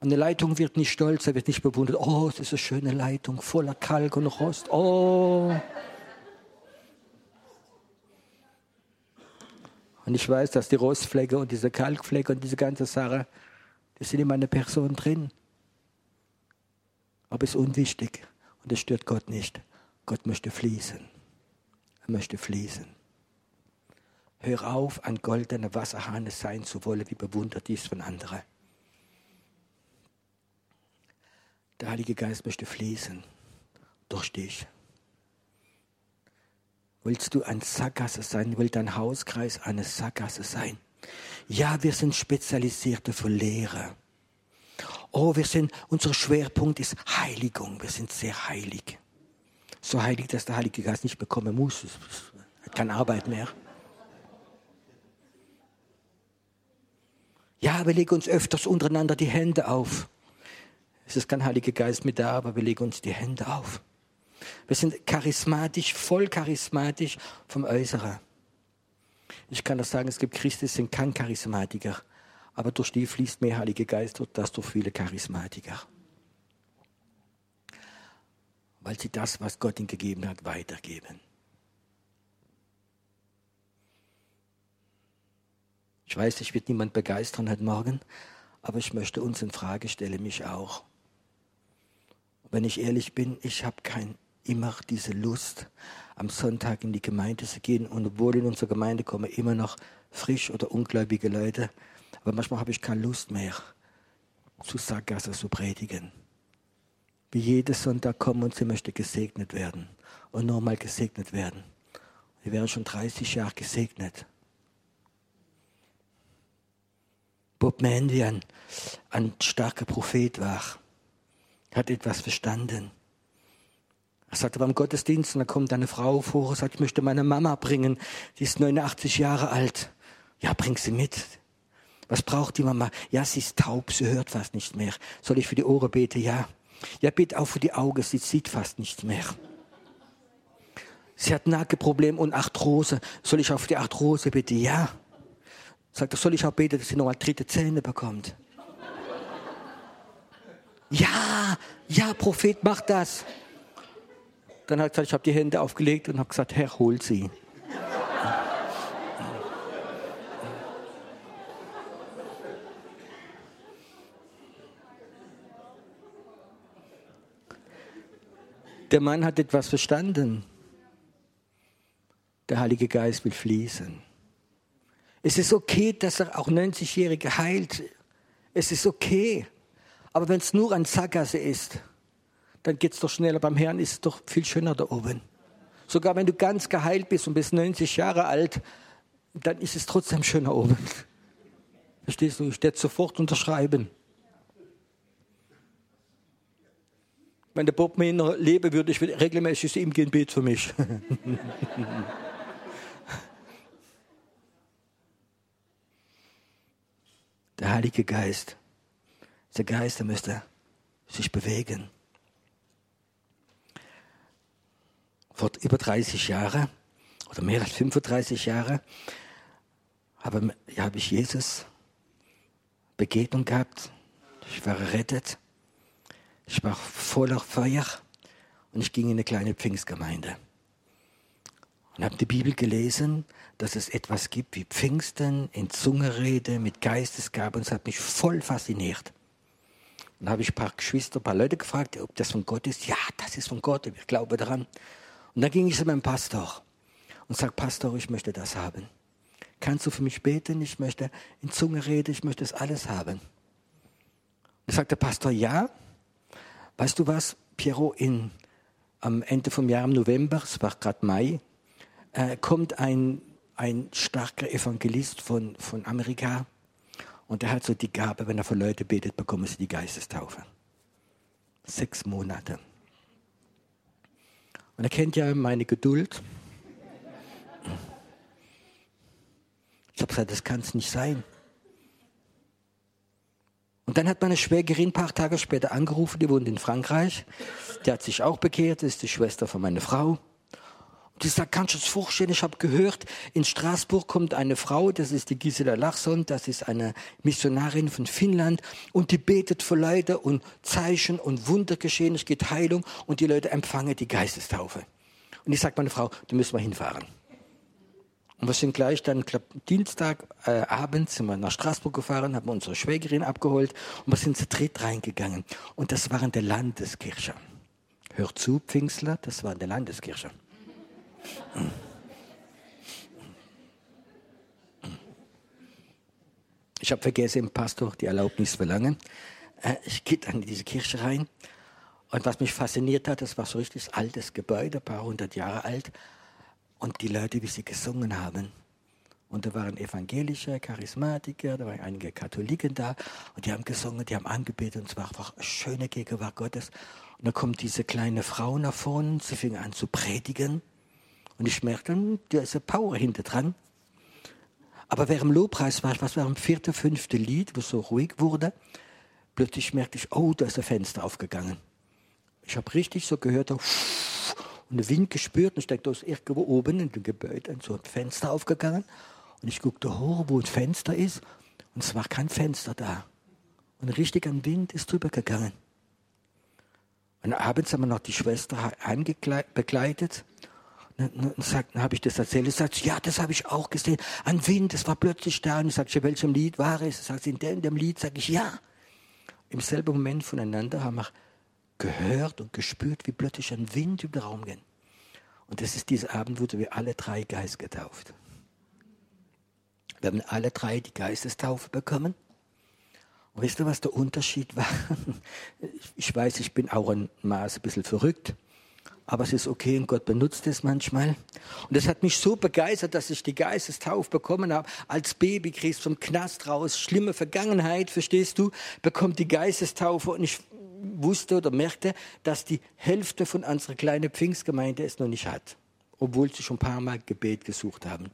Eine Leitung wird nicht stolz, er wird nicht bewundert. Oh, das ist eine schöne Leitung, voller Kalk und Rost. Oh. Und ich weiß, dass die Rostflecke und diese Kalkflecke und diese ganze Sache, das sind in meiner Person drin. Aber es ist unwichtig und das stört Gott nicht. Gott möchte fließen. Er möchte fließen. Hör auf, ein goldener Wasserhahn sein zu wollen, wie bewundert dies von anderen. Der Heilige Geist möchte fließen durch dich. Willst du ein Sackgasse sein? Will dein Hauskreis eine Sackgasse sein? Ja, wir sind Spezialisierte für Lehre. Oh, unser Schwerpunkt ist Heiligung. Wir sind sehr heilig. So heilig, dass der Heilige Geist nicht bekommen muss. Er hat keine Arbeit mehr. Ja, wir legen uns öfters untereinander die Hände auf. Es ist kein Heiliger Geist mit da, aber wir legen uns die Hände auf. Wir sind charismatisch, voll charismatisch vom Äußeren. Ich kann das sagen, es gibt Christen, die sind kein Charismatiker, aber durch die fließt mehr Heiliger Geist und das durch viele Charismatiker. Weil sie das, was Gott ihnen gegeben hat, weitergeben. Ich weiß, ich werde niemand begeistern heute Morgen, aber ich möchte uns in Frage stellen, mich auch. Wenn ich ehrlich bin, ich habe immer diese Lust, am Sonntag in die Gemeinde zu gehen. Und obwohl in unsere Gemeinde kommen immer noch frisch oder ungläubige Leute. Aber manchmal habe ich keine Lust mehr, zu Sackgasse zu predigen. Wie jeden Sonntag kommen und sie möchte gesegnet werden. Und nochmal gesegnet werden. Wir wären schon 30 Jahre gesegnet. Bob Manvian, ein starker Prophet war, hat etwas verstanden. Er sagte beim Gottesdienst, und da kommt eine Frau vor und sagt, ich möchte meine Mama bringen, die ist 89 Jahre alt. Ja, bring sie mit. Was braucht die Mama? Ja, sie ist taub, sie hört fast nichts mehr. Soll ich für die Ohren beten? Ja. Ja, bete auch für die Augen, sie sieht fast nichts mehr. Sie hat Nackenprobleme und Arthrose. Soll ich auch für die Arthrose beten? Ja. Sagt er, soll ich auch beten, dass sie nochmal dritte Zähne bekommt? Ja, Prophet, mach das. Dann hat er gesagt, ich habe die Hände aufgelegt und habe gesagt, Herr, hol sie. Der Mann hat etwas verstanden. Der Heilige Geist will fließen. Es ist okay, dass er auch 90-Jährige heilt. Es ist okay. Aber wenn es nur ein Sackgasse ist, dann geht es doch schneller. Beim Herrn ist es doch viel schöner da oben. Sogar wenn du ganz geheilt bist und bist 90 Jahre alt, dann ist es trotzdem schöner oben. Verstehst du? Ich werde sofort unterschreiben. Wenn der Bob Manvian leben würde, ich würde regelmäßig zu ihm gehen, bet für mich. Der Heilige Geist, der Geist, der müsste sich bewegen. Vor über 30 Jahren oder mehr als 35 Jahren habe ich Jesus Begegnung gehabt. Ich war errettet. Ich war voller Feuer und ich ging in eine kleine Pfingstgemeinde und habe die Bibel gelesen, dass es etwas gibt wie Pfingsten, in Zungenrede, mit Geistesgaben, und es hat mich voll fasziniert. Dann habe ich ein paar Geschwister, ein paar Leute gefragt, ob das von Gott ist. Ja, das ist von Gott, ich glaube daran. Und dann ging ich zu meinem Pastor und sagte, Pastor, ich möchte das haben. Kannst du für mich beten? Ich möchte in Zungenrede, ich möchte das alles haben. Und sagte der Pastor, ja. Weißt du was, Piero, am Ende vom Jahr im November, es war gerade Mai, kommt ein starker Evangelist von Amerika und der hat so die Gabe, wenn er für Leute betet, bekommen sie die Geistestaufe. 6 Monate. Und er kennt ja meine Geduld. Ich habe gesagt, das kann es nicht sein. Und dann hat meine Schwägerin ein paar Tage später angerufen, die wohnt in Frankreich. Die hat sich auch bekehrt, das ist die Schwester von meiner Frau. Und die sagt, kannst du das vorstellen, ich habe gehört, in Straßburg kommt eine Frau, das ist die Gisela Lachson, das ist eine Missionarin von Finnland und die betet für Leute und Zeichen und Wunder geschehen, es geht Heilung und die Leute empfangen die Geistestaufe. Und ich sage meine Frau, da müssen wir hinfahren. Und wir sind gleich dann, ich glaube, Dienstagabend sind wir nach Straßburg gefahren, haben unsere Schwägerin abgeholt und wir sind zu dritt reingegangen. Und das war in der Landeskirche. Hört zu, Pfingstler, das war in der Landeskirche. Ich habe vergessen, im Pastor die Erlaubnis zu verlangen. Ich gehe dann in diese Kirche rein. Und was mich fasziniert hat, das war so richtig altes Gebäude, ein paar hundert Jahre alt. Und die Leute, wie sie gesungen haben. Und da waren evangelische, Charismatiker, da waren einige Katholiken da. Und die haben gesungen, die haben angebetet. Und es war einfach eine schöne Gegenwart Gottes. Und dann kommt diese kleine Frau nach vorne. Sie fing an zu predigen. Und ich merkte, da ist eine Power hinter dran. Aber während dem Lobpreis war ich, was war im 4., 5. Lied, wo es so ruhig wurde, plötzlich merkte ich, oh, da ist ein Fenster aufgegangen. Ich habe richtig so gehört, und den Wind gespürt und ich dachte, da ist irgendwo oben in dem Gebäude so ein Fenster aufgegangen. Und ich guckte hoch, wo ein Fenster ist und es war kein Fenster da. Und richtig ein Wind ist drüber gegangen. Und abends haben wir noch die Schwester begleitet. Dann habe ich das erzählt. Ich sagte, ja, das habe ich auch gesehen. Ein Wind, das war plötzlich da. Und ich sagte, in welchem Lied war es? Ich sagte, in dem Lied, sage ich, ja. Im selben Moment voneinander haben wir gehört und gespürt, wie plötzlich ein Wind über den Raum ging. Und das ist dieser Abend, wurden wir alle 3 Geist getauft. Wir haben alle 3 die Geistestaufe bekommen. Und wisst ihr, was der Unterschied war? Ich weiß, ich bin auch in Maß ein bisschen verrückt. Aber es ist okay und Gott benutzt es manchmal. Und das hat mich so begeistert, dass ich die Geistestaufe bekommen habe. Als Baby kriegst du vom Knast raus, schlimme Vergangenheit, verstehst du, bekommt die Geistestaufe. Und ich wusste oder merkte, dass die Hälfte von unserer kleinen Pfingstgemeinde es noch nicht hat. Obwohl sie schon ein paar Mal Gebet gesucht haben.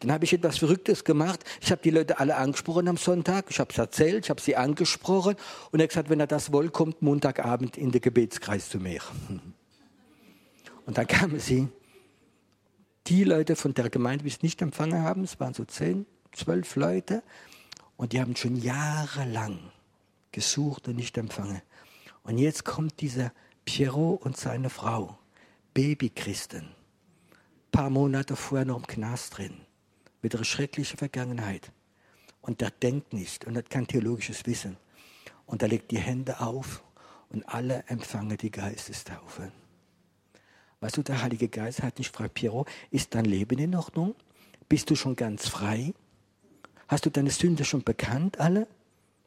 Dann habe ich etwas Verrücktes gemacht. Ich habe die Leute alle angesprochen am Sonntag. Ich habe es erzählt, ich habe sie angesprochen. Und er hat gesagt, wenn er das will, kommt Montagabend in den Gebetskreis zu mir. Und dann kamen sie, die Leute von der Gemeinde, die es nicht empfangen haben, es waren so 10, 12 Leute, und die haben schon jahrelang gesucht und nicht empfangen. Und jetzt kommt dieser Piero und seine Frau, Babychristen, ein paar Monate vorher noch im Knast drin, mit einer schrecklichen Vergangenheit. Und der denkt nicht und hat kein theologisches Wissen. Und er legt die Hände auf und alle empfangen die Geistestaufe. Weißt du, der Heilige Geist hat nicht gefragt, Piero, ist dein Leben in Ordnung? Bist du schon ganz frei? Hast du deine Sünde schon bekannt, alle?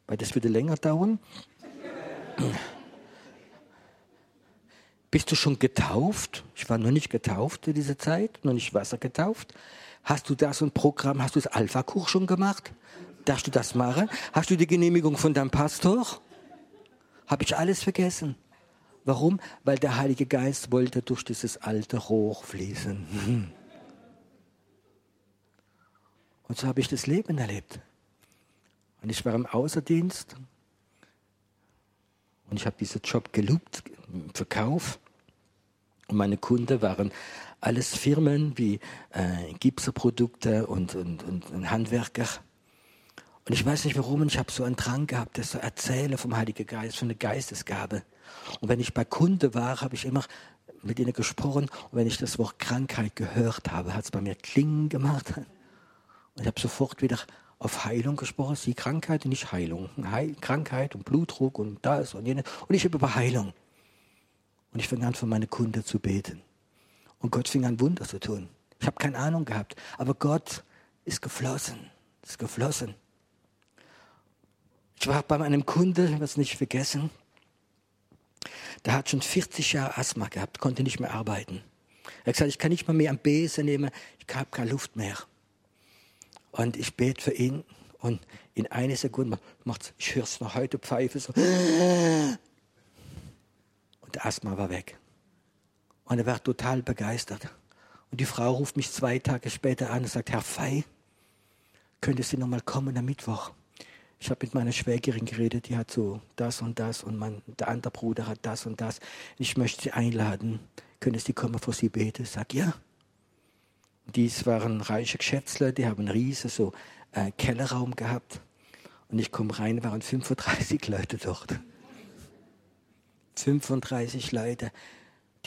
Weil das würde länger dauern. Bist du schon getauft? Ich war noch nicht getauft in dieser Zeit, noch nicht Wasser getauft. Hast du da so ein Programm, hast du das Alpha-Kurs schon gemacht? Darfst du das machen? Hast du die Genehmigung von deinem Pastor? Habe ich alles vergessen. Warum? Weil der Heilige Geist wollte durch dieses alte Rohr fließen. Und so habe ich das Leben erlebt. Und ich war im Außerdienst. Und ich habe diesen Job geliebt, im Verkauf. Und meine Kunden waren alles Firmen wie Gipserprodukte und Handwerker. Und ich weiß nicht warum, ich habe so einen Drang gehabt, das zu erzählen vom Heiligen Geist, von der Geistesgabe. Und wenn ich bei Kunden war, habe ich immer mit ihnen gesprochen. Und wenn ich das Wort Krankheit gehört habe, hat es bei mir Kling gemacht. Und ich habe sofort wieder auf Heilung gesprochen. Sie Krankheit und nicht Heilung. Krankheit und Blutdruck und das und jenes. Und ich habe über Heilung. Und ich fing an, für meine Kunden zu beten. Und Gott fing an, Wunder zu tun. Ich habe keine Ahnung gehabt. Aber Gott ist geflossen. Ist geflossen. Ich war bei meinem Kunde, ich werde es nicht vergessen. Der hat schon 40 Jahre Asthma gehabt, konnte nicht mehr arbeiten. Er hat gesagt, ich kann nicht mal mehr am Besen nehmen, ich habe keine Luft mehr. Und ich bete für ihn und in einer Sekunde macht, ich höre es noch heute, Pfeife so. Und der Asthma war weg. Und er war total begeistert. Und die Frau ruft mich 2 Tage später an und sagt, Herr Fey, könnte Sie noch mal kommen am Mittwoch? Ich habe mit meiner Schwägerin geredet, die hat so das und der andere Bruder hat das und das. Ich möchte Sie einladen, können Sie kommen, vor Sie beten? Ich sage, ja. Dies waren reiche Geschäftsleute, die haben einen riesen so, Kellerraum gehabt. Und ich komme rein, waren 35 Leute dort. 35 Leute.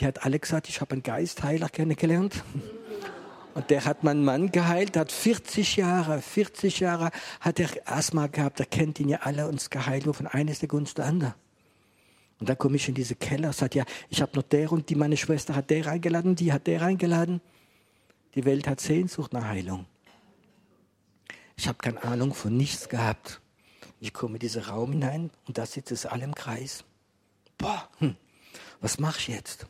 Die hat alle gesagt, ich habe einen Geistheiler kennengelernt. Und der hat meinen Mann geheilt, hat 40 Jahre hat er Asthma gehabt, er kennt ihn ja alle und es geheilt wurde von einer Sekunde zur anderen. Und dann komme ich in diese Keller und sage, ja, ich habe noch der und die, meine Schwester hat der eingeladen, die hat der eingeladen. Die Welt hat Sehnsucht nach Heilung. Ich habe keine Ahnung von nichts gehabt. Ich komme in diesen Raum hinein und da sitzt es alle im Kreis. Boah, was mache ich jetzt?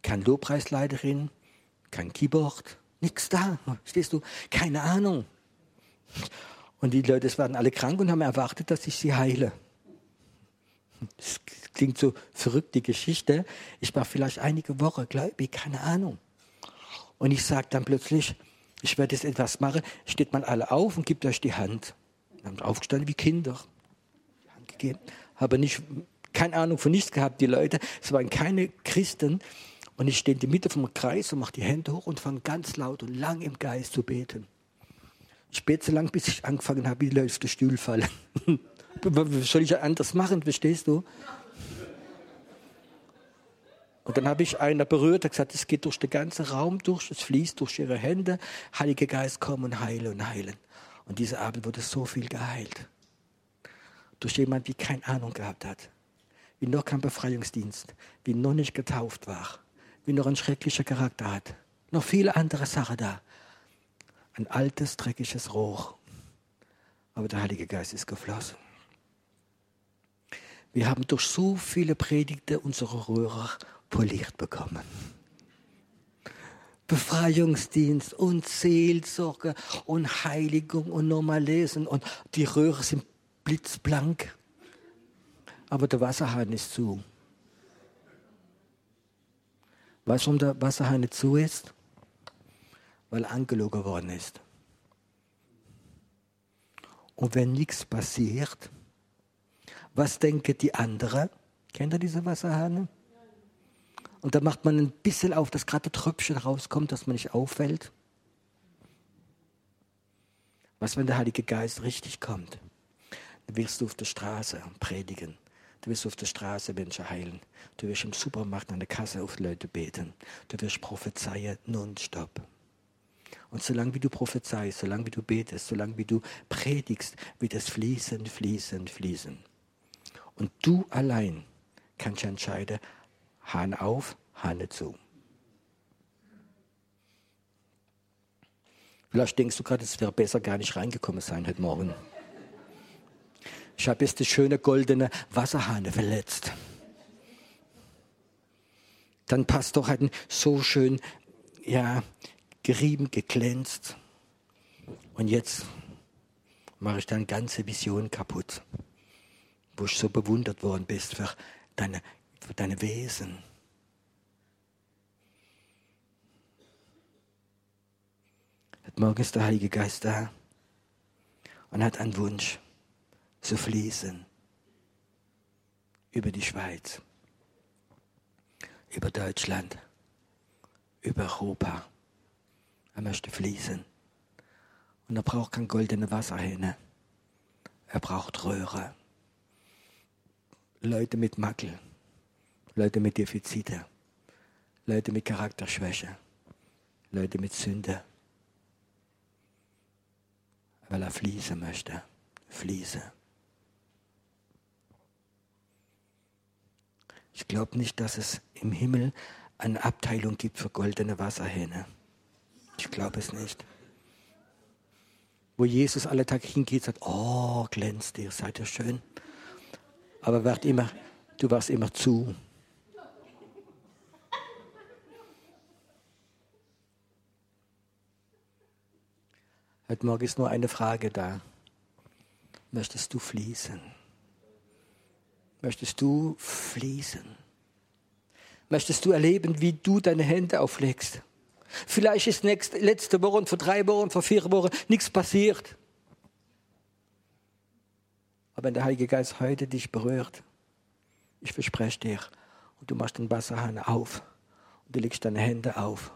Keine Lobpreisleiterin, kein Keyboard, nichts da, stehst du, keine Ahnung. Und die Leute, es waren alle krank und haben erwartet, dass ich sie heile. Das klingt so verrückt, die Geschichte. Ich war vielleicht einige Wochen gläubig, keine Ahnung. Und ich sage dann plötzlich, ich werde jetzt etwas machen, steht man alle auf und gibt euch die Hand. Dann haben aufgestanden wie Kinder. Die Hand gegeben, habe nicht, keine Ahnung von nichts gehabt, die Leute. Es waren keine Christen. Und ich stehe in der Mitte vom Kreis und mache die Hände hoch und fange ganz laut und lang im Geist zu beten. Ich bete so lang, bis ich angefangen habe, wie Leute auf den Stuhl fallen. Was soll ich anders machen, verstehst du? Und dann habe ich einer berührt, der gesagt, es geht durch den ganzen Raum durch, es fließt durch ihre Hände. Heiliger Geist, komm und heile und heilen. Und diese Abend wurde so viel geheilt. Durch jemanden, die keine Ahnung gehabt hat. Wie noch kein Befreiungsdienst, wie noch nicht getauft war. Wie noch ein schrecklicher Charakter hat. Noch viele andere Sachen da. Ein altes, dreckiges Rohr. Aber der Heilige Geist ist geflossen. Wir haben durch so viele Predigten unsere Röhre poliert bekommen. Befreiungsdienst und Seelsorge und Heiligung und nochmal lesen. Und die Röhre sind blitzblank. Aber der Wasserhahn ist zu. Weißt du, warum der Wasserhahn nicht zu ist? Weil er angelogen worden ist. Und wenn nichts passiert, was denken die anderen? Kennt ihr diese Wasserhahn? Und da macht man ein bisschen auf, dass gerade ein Tröpfchen rauskommt, dass man nicht auffällt. Was, wenn der Heilige Geist richtig kommt? Dann willst du auf der Straße predigen. Du wirst auf der Straße Menschen heilen. Du wirst im Supermarkt an der Kasse auf Leute beten. Du wirst prophezeien nonstop. Und solange wie du prophezeist, solange wie du betest, solange wie du predigst, wird es fließen, fließen, fließen. Und du allein kannst entscheiden, Hahn auf, Hahn zu. Vielleicht denkst du gerade, es wäre besser gar nicht reingekommen sein heute Morgen. Ich habe jetzt die schöne goldene Wasserhahne verletzt. Dann passt doch halt so schön, ja, gerieben, geglänzt. Und jetzt mache ich deine ganze Vision kaputt, wo ich so bewundert worden bist für deine Wesen. Heute Morgen ist der Heilige Geist da und hat einen Wunsch zu fließen über die Schweiz, über Deutschland, über Europa. Er möchte fließen. Und er braucht keine goldene Wasserhähne. Er braucht Röhre. Leute mit Makel, Leute mit Defizite, Leute mit Charakterschwäche, Leute mit Sünde. Weil er fließen möchte. Fließe. Ich glaube nicht, dass es im Himmel eine Abteilung gibt für goldene Wasserhähne. Ich glaube es nicht. Wo Jesus alle Tage hingeht, sagt, oh, glänzt ihr, seid ihr schön. Aber du warst immer zu. Heute Morgen ist nur eine Frage da. Möchtest du fließen? Möchtest du fließen? Möchtest du erleben, wie du deine Hände auflegst? Vielleicht ist letzte Woche und vor 3 Wochen, vor 4 Wochen nichts passiert. Aber wenn der Heilige Geist heute dich berührt, ich verspreche dir, und du machst den Wasserhahn auf und du legst deine Hände auf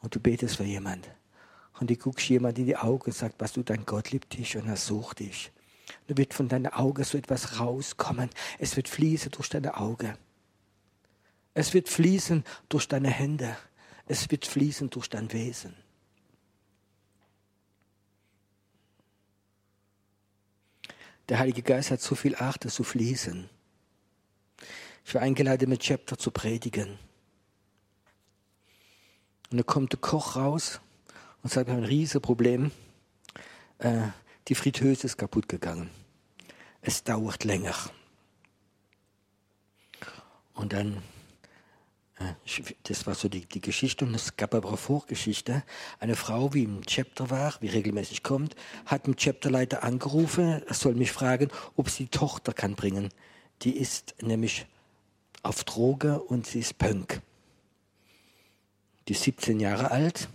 und du betest für jemanden. Und du guckst jemand in die Augen und sagst, was du, dein Gott liebt dich und er sucht dich. Da wird von deinen Augen so etwas rauskommen. Es wird fließen durch deine Augen. Es wird fließen durch deine Hände. Es wird fließen durch dein Wesen. Der Heilige Geist hat so viel Acht, das zu fließen. Ich war eingeladen, mit Chapter zu predigen. Und da kommt der Koch raus und sagt, wir haben ein riesiges Problem. Die Fritteuse ist kaputt gegangen. Es dauert länger. Und dann, das war so die Geschichte, und es gab aber eine Vorgeschichte. Eine Frau, die im Chapter war, die regelmäßig kommt, hat den Chapterleiter angerufen, er soll mich fragen, ob sie die Tochter kann bringen. Die ist nämlich auf Droge und sie ist Punk. Die ist 17 Jahre alt.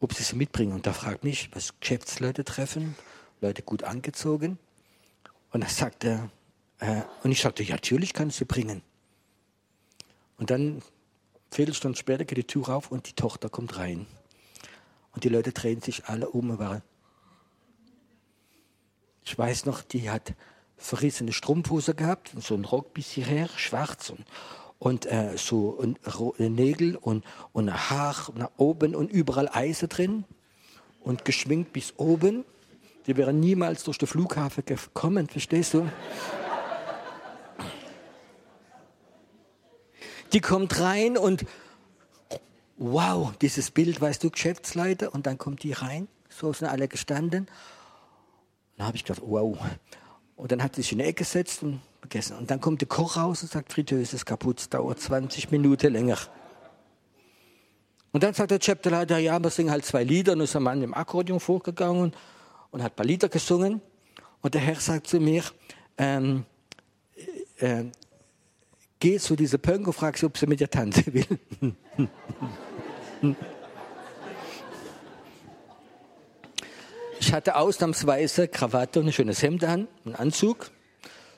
Ob sie es mitbringen. Und da fragt mich, was Geschäftsleute treffen, Leute gut angezogen. Und er sagte, und ich sagte, ja, natürlich kann ich sie bringen. Und dann, eine Viertelstunde später, geht die Tür auf und die Tochter kommt rein. Und die Leute drehen sich alle um. Ich weiß noch, die hat verrissene Strumpfhose gehabt, so einen Rock bis hierher, schwarz und so Nägel und Haar nach oben und überall Eisen drin und geschwingt bis oben. Die wären niemals durch den Flughafen gekommen, verstehst du? Die kommt rein und wow, dieses Bild, weißt du, Geschäftsleiter. Und dann kommt die rein, so sind alle gestanden. Dann habe ich gedacht, wow. Und dann hat sie sich in die Ecke gesetzt und vergessen. Und dann kommt der Koch raus und sagt, Fritteuse ist kaputt, es dauert 20 Minuten länger. Und dann sagt der Chapterleiter, ja, wir singen halt 2 Lieder. Und ist ein Mann im Akkordeon vorgegangen und hat ein paar Lieder gesungen. Und der Herr sagt zu mir, geh zu dieser Pönko und frag sie, ob sie mit dir tanzen will. Ich hatte ausnahmsweise Krawatte und ein schönes Hemd an, einen Anzug.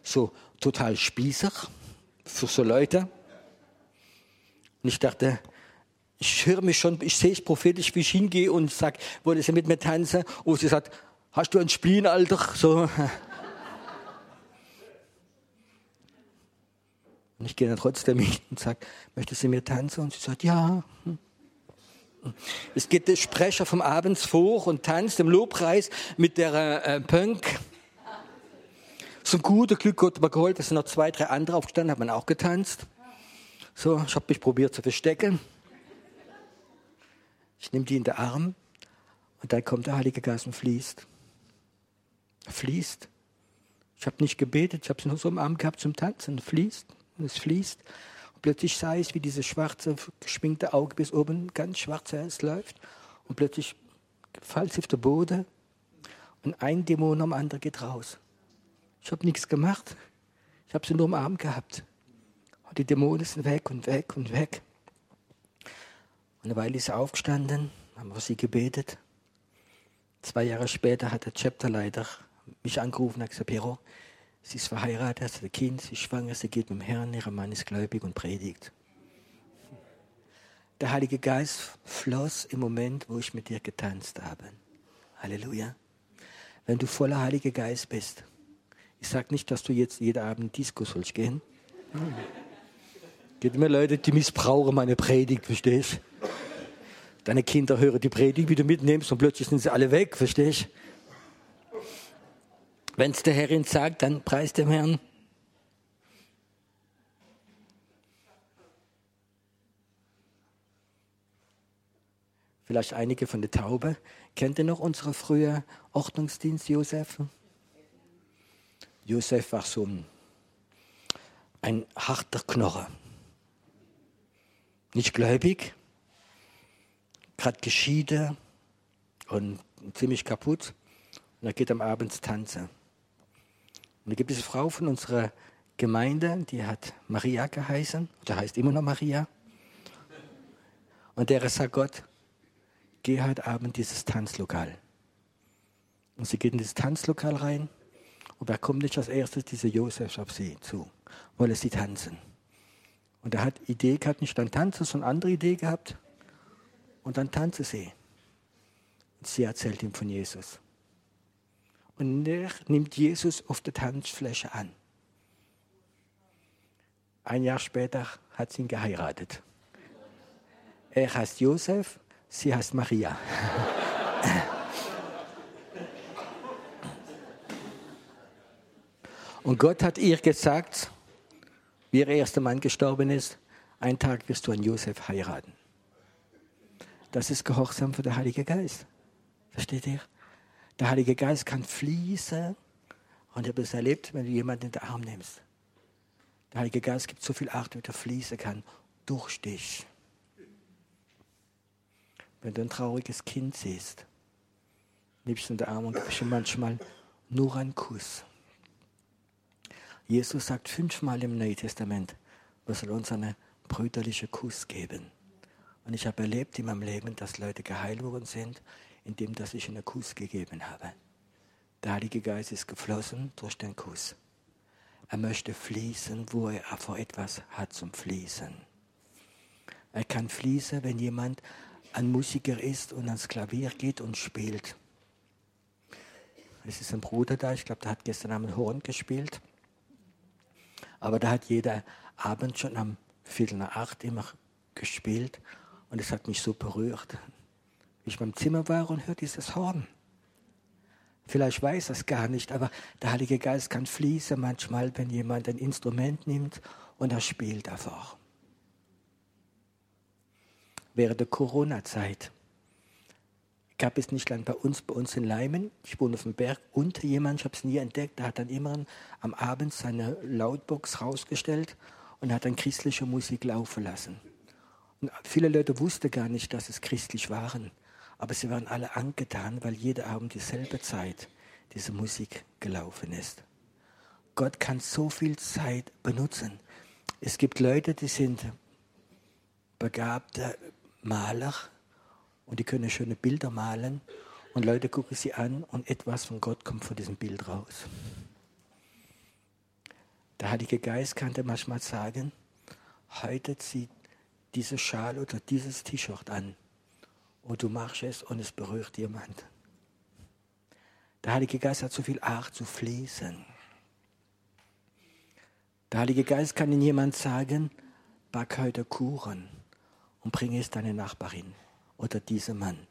So total spießer für so Leute. Und ich dachte, ich höre mich schon, ich sehe es prophetisch, wie ich hingehe und sage, wollen Sie mit mir tanzen? Und sie sagt, hast du einen Spleen, Alter? So. Und ich gehe dann trotzdem hin und sage, möchtest du mir tanzen? Und sie sagt, ja. Es geht der Sprecher vom Abends hoch und tanzt im Lobpreis mit der Punk. Zum guten Glück Gott mir geholt, es sind noch 2, 3 andere aufgestanden, hat man auch getanzt. So, ich habe mich probiert zu verstecken. Ich nehme die in den Arm und dann kommt der Heilige Geist und fließt. Er fließt. Ich habe nicht gebetet, ich habe es nur so im Arm gehabt zum Tanzen. Fließt und es fließt. Und plötzlich sah ich, wie dieses schwarze, geschminkte Auge bis oben, ganz schwarze, es läuft. Und plötzlich fällt es auf den Boden und ein Dämon am anderen geht raus. Ich habe nichts gemacht, ich habe sie nur im Arm gehabt. Und die Dämonen sind weg und weg und weg. Und eine Weile ist er aufgestanden, haben wir sie gebetet. 2 Jahre später hat der Chapterleiter mich angerufen und hat gesagt, Pero, sie ist verheiratet, sie hat ein Kind, sie ist schwanger, sie geht mit dem Herrn, ihr Mann ist gläubig und predigt. Der Heilige Geist floss im Moment, wo ich mit dir getanzt habe. Halleluja. Wenn du voller Heiliger Geist bist, ich sage nicht, dass du jetzt jeden Abend in Disco sollst gehen. Es gibt immer Leute, die missbrauchen meine Predigt, verstehst du? Deine Kinder hören die Predigt, wie du mitnimmst und plötzlich sind sie alle weg, verstehst du? Wenn es der Herrin sagt, dann preis dem Herrn. Vielleicht einige von der Taube. Kennt ihr noch unsere frühe Ordnungsdienst, Josef? Josef war so ein harter Knochen. Nicht gläubig, gerade geschieden und ziemlich kaputt. Und er geht am Abend tanzen. Und da gibt es eine Frau von unserer Gemeinde, die hat Maria geheißen, oder heißt immer noch Maria. Und der sagt Gott, geh heute Abend dieses Tanzlokal. Und sie geht in dieses Tanzlokal rein. Und da kommt nicht als erstes dieser Josef auf sie zu, weil er sie tanzen. Und er hat Idee gehabt, nicht dann tanzen, sondern andere Idee gehabt. Und dann tanzen sie. Und sie erzählt ihm von Jesus. Und er nimmt Jesus auf der Tanzfläche an. 1 Jahr später hat sie ihn geheiratet. Er heißt Josef, sie heißt Maria. Und Gott hat ihr gesagt, wie ihr erster Mann gestorben ist, einen Tag wirst du an Josef heiraten. Das ist Gehorsam für den Heiligen Geist. Versteht ihr? Der Heilige Geist kann fließen und ich habe es erlebt, wenn du jemanden in den Arm nimmst. Der Heilige Geist gibt so viel Acht, wie er fließen kann durch dich. Wenn du ein trauriges Kind siehst, nimmst du in den Arm und gibst ihm manchmal nur einen Kuss. Jesus sagt 5-mal im Neuen Testament, wir sollen uns einen brüderlichen Kuss geben. Und ich habe erlebt in meinem Leben, dass Leute geheilt worden sind, indem dass ich einen Kuss gegeben habe. Der Heilige Geist ist geflossen durch den Kuss. Er möchte fließen, wo er vor etwas hat zum Fließen. Er kann fließen, wenn jemand ein Musiker ist und ans Klavier geht und spielt. Es ist ein Bruder da, ich glaube, der hat gestern am Horn gespielt. Aber da hat jeder Abend schon am 7:45 immer gespielt und es hat mich so berührt. Ich beim Zimmer war und hörte dieses Horn. Vielleicht weiß er es gar nicht, aber der Heilige Geist kann fließen manchmal, wenn jemand ein Instrument nimmt und er spielt einfach. Während der Corona-Zeit gab es nicht lange bei uns in Leimen, ich wohne auf dem Berg, unter jemand, ich habe es nie entdeckt, der hat dann immer am Abend seine Lautbox rausgestellt und hat dann christliche Musik laufen lassen. Und viele Leute wussten gar nicht, dass es christlich waren, aber sie waren alle angetan, weil jeden Abend dieselbe Zeit diese Musik gelaufen ist. Gott kann so viel Zeit benutzen. Es gibt Leute, die sind begabte Maler, und die können schöne Bilder malen. Und Leute gucken sie an und etwas von Gott kommt von diesem Bild raus. Der Heilige Geist kann dir manchmal sagen, heute zieh diese Schal oder dieses T-Shirt an. Und du machst es und es berührt jemand. Der Heilige Geist hat so viel Art zu fließen. Der Heilige Geist kann Ihnen jemand sagen, back heute Kuchen und bring es deiner Nachbarin oder diesem Mann.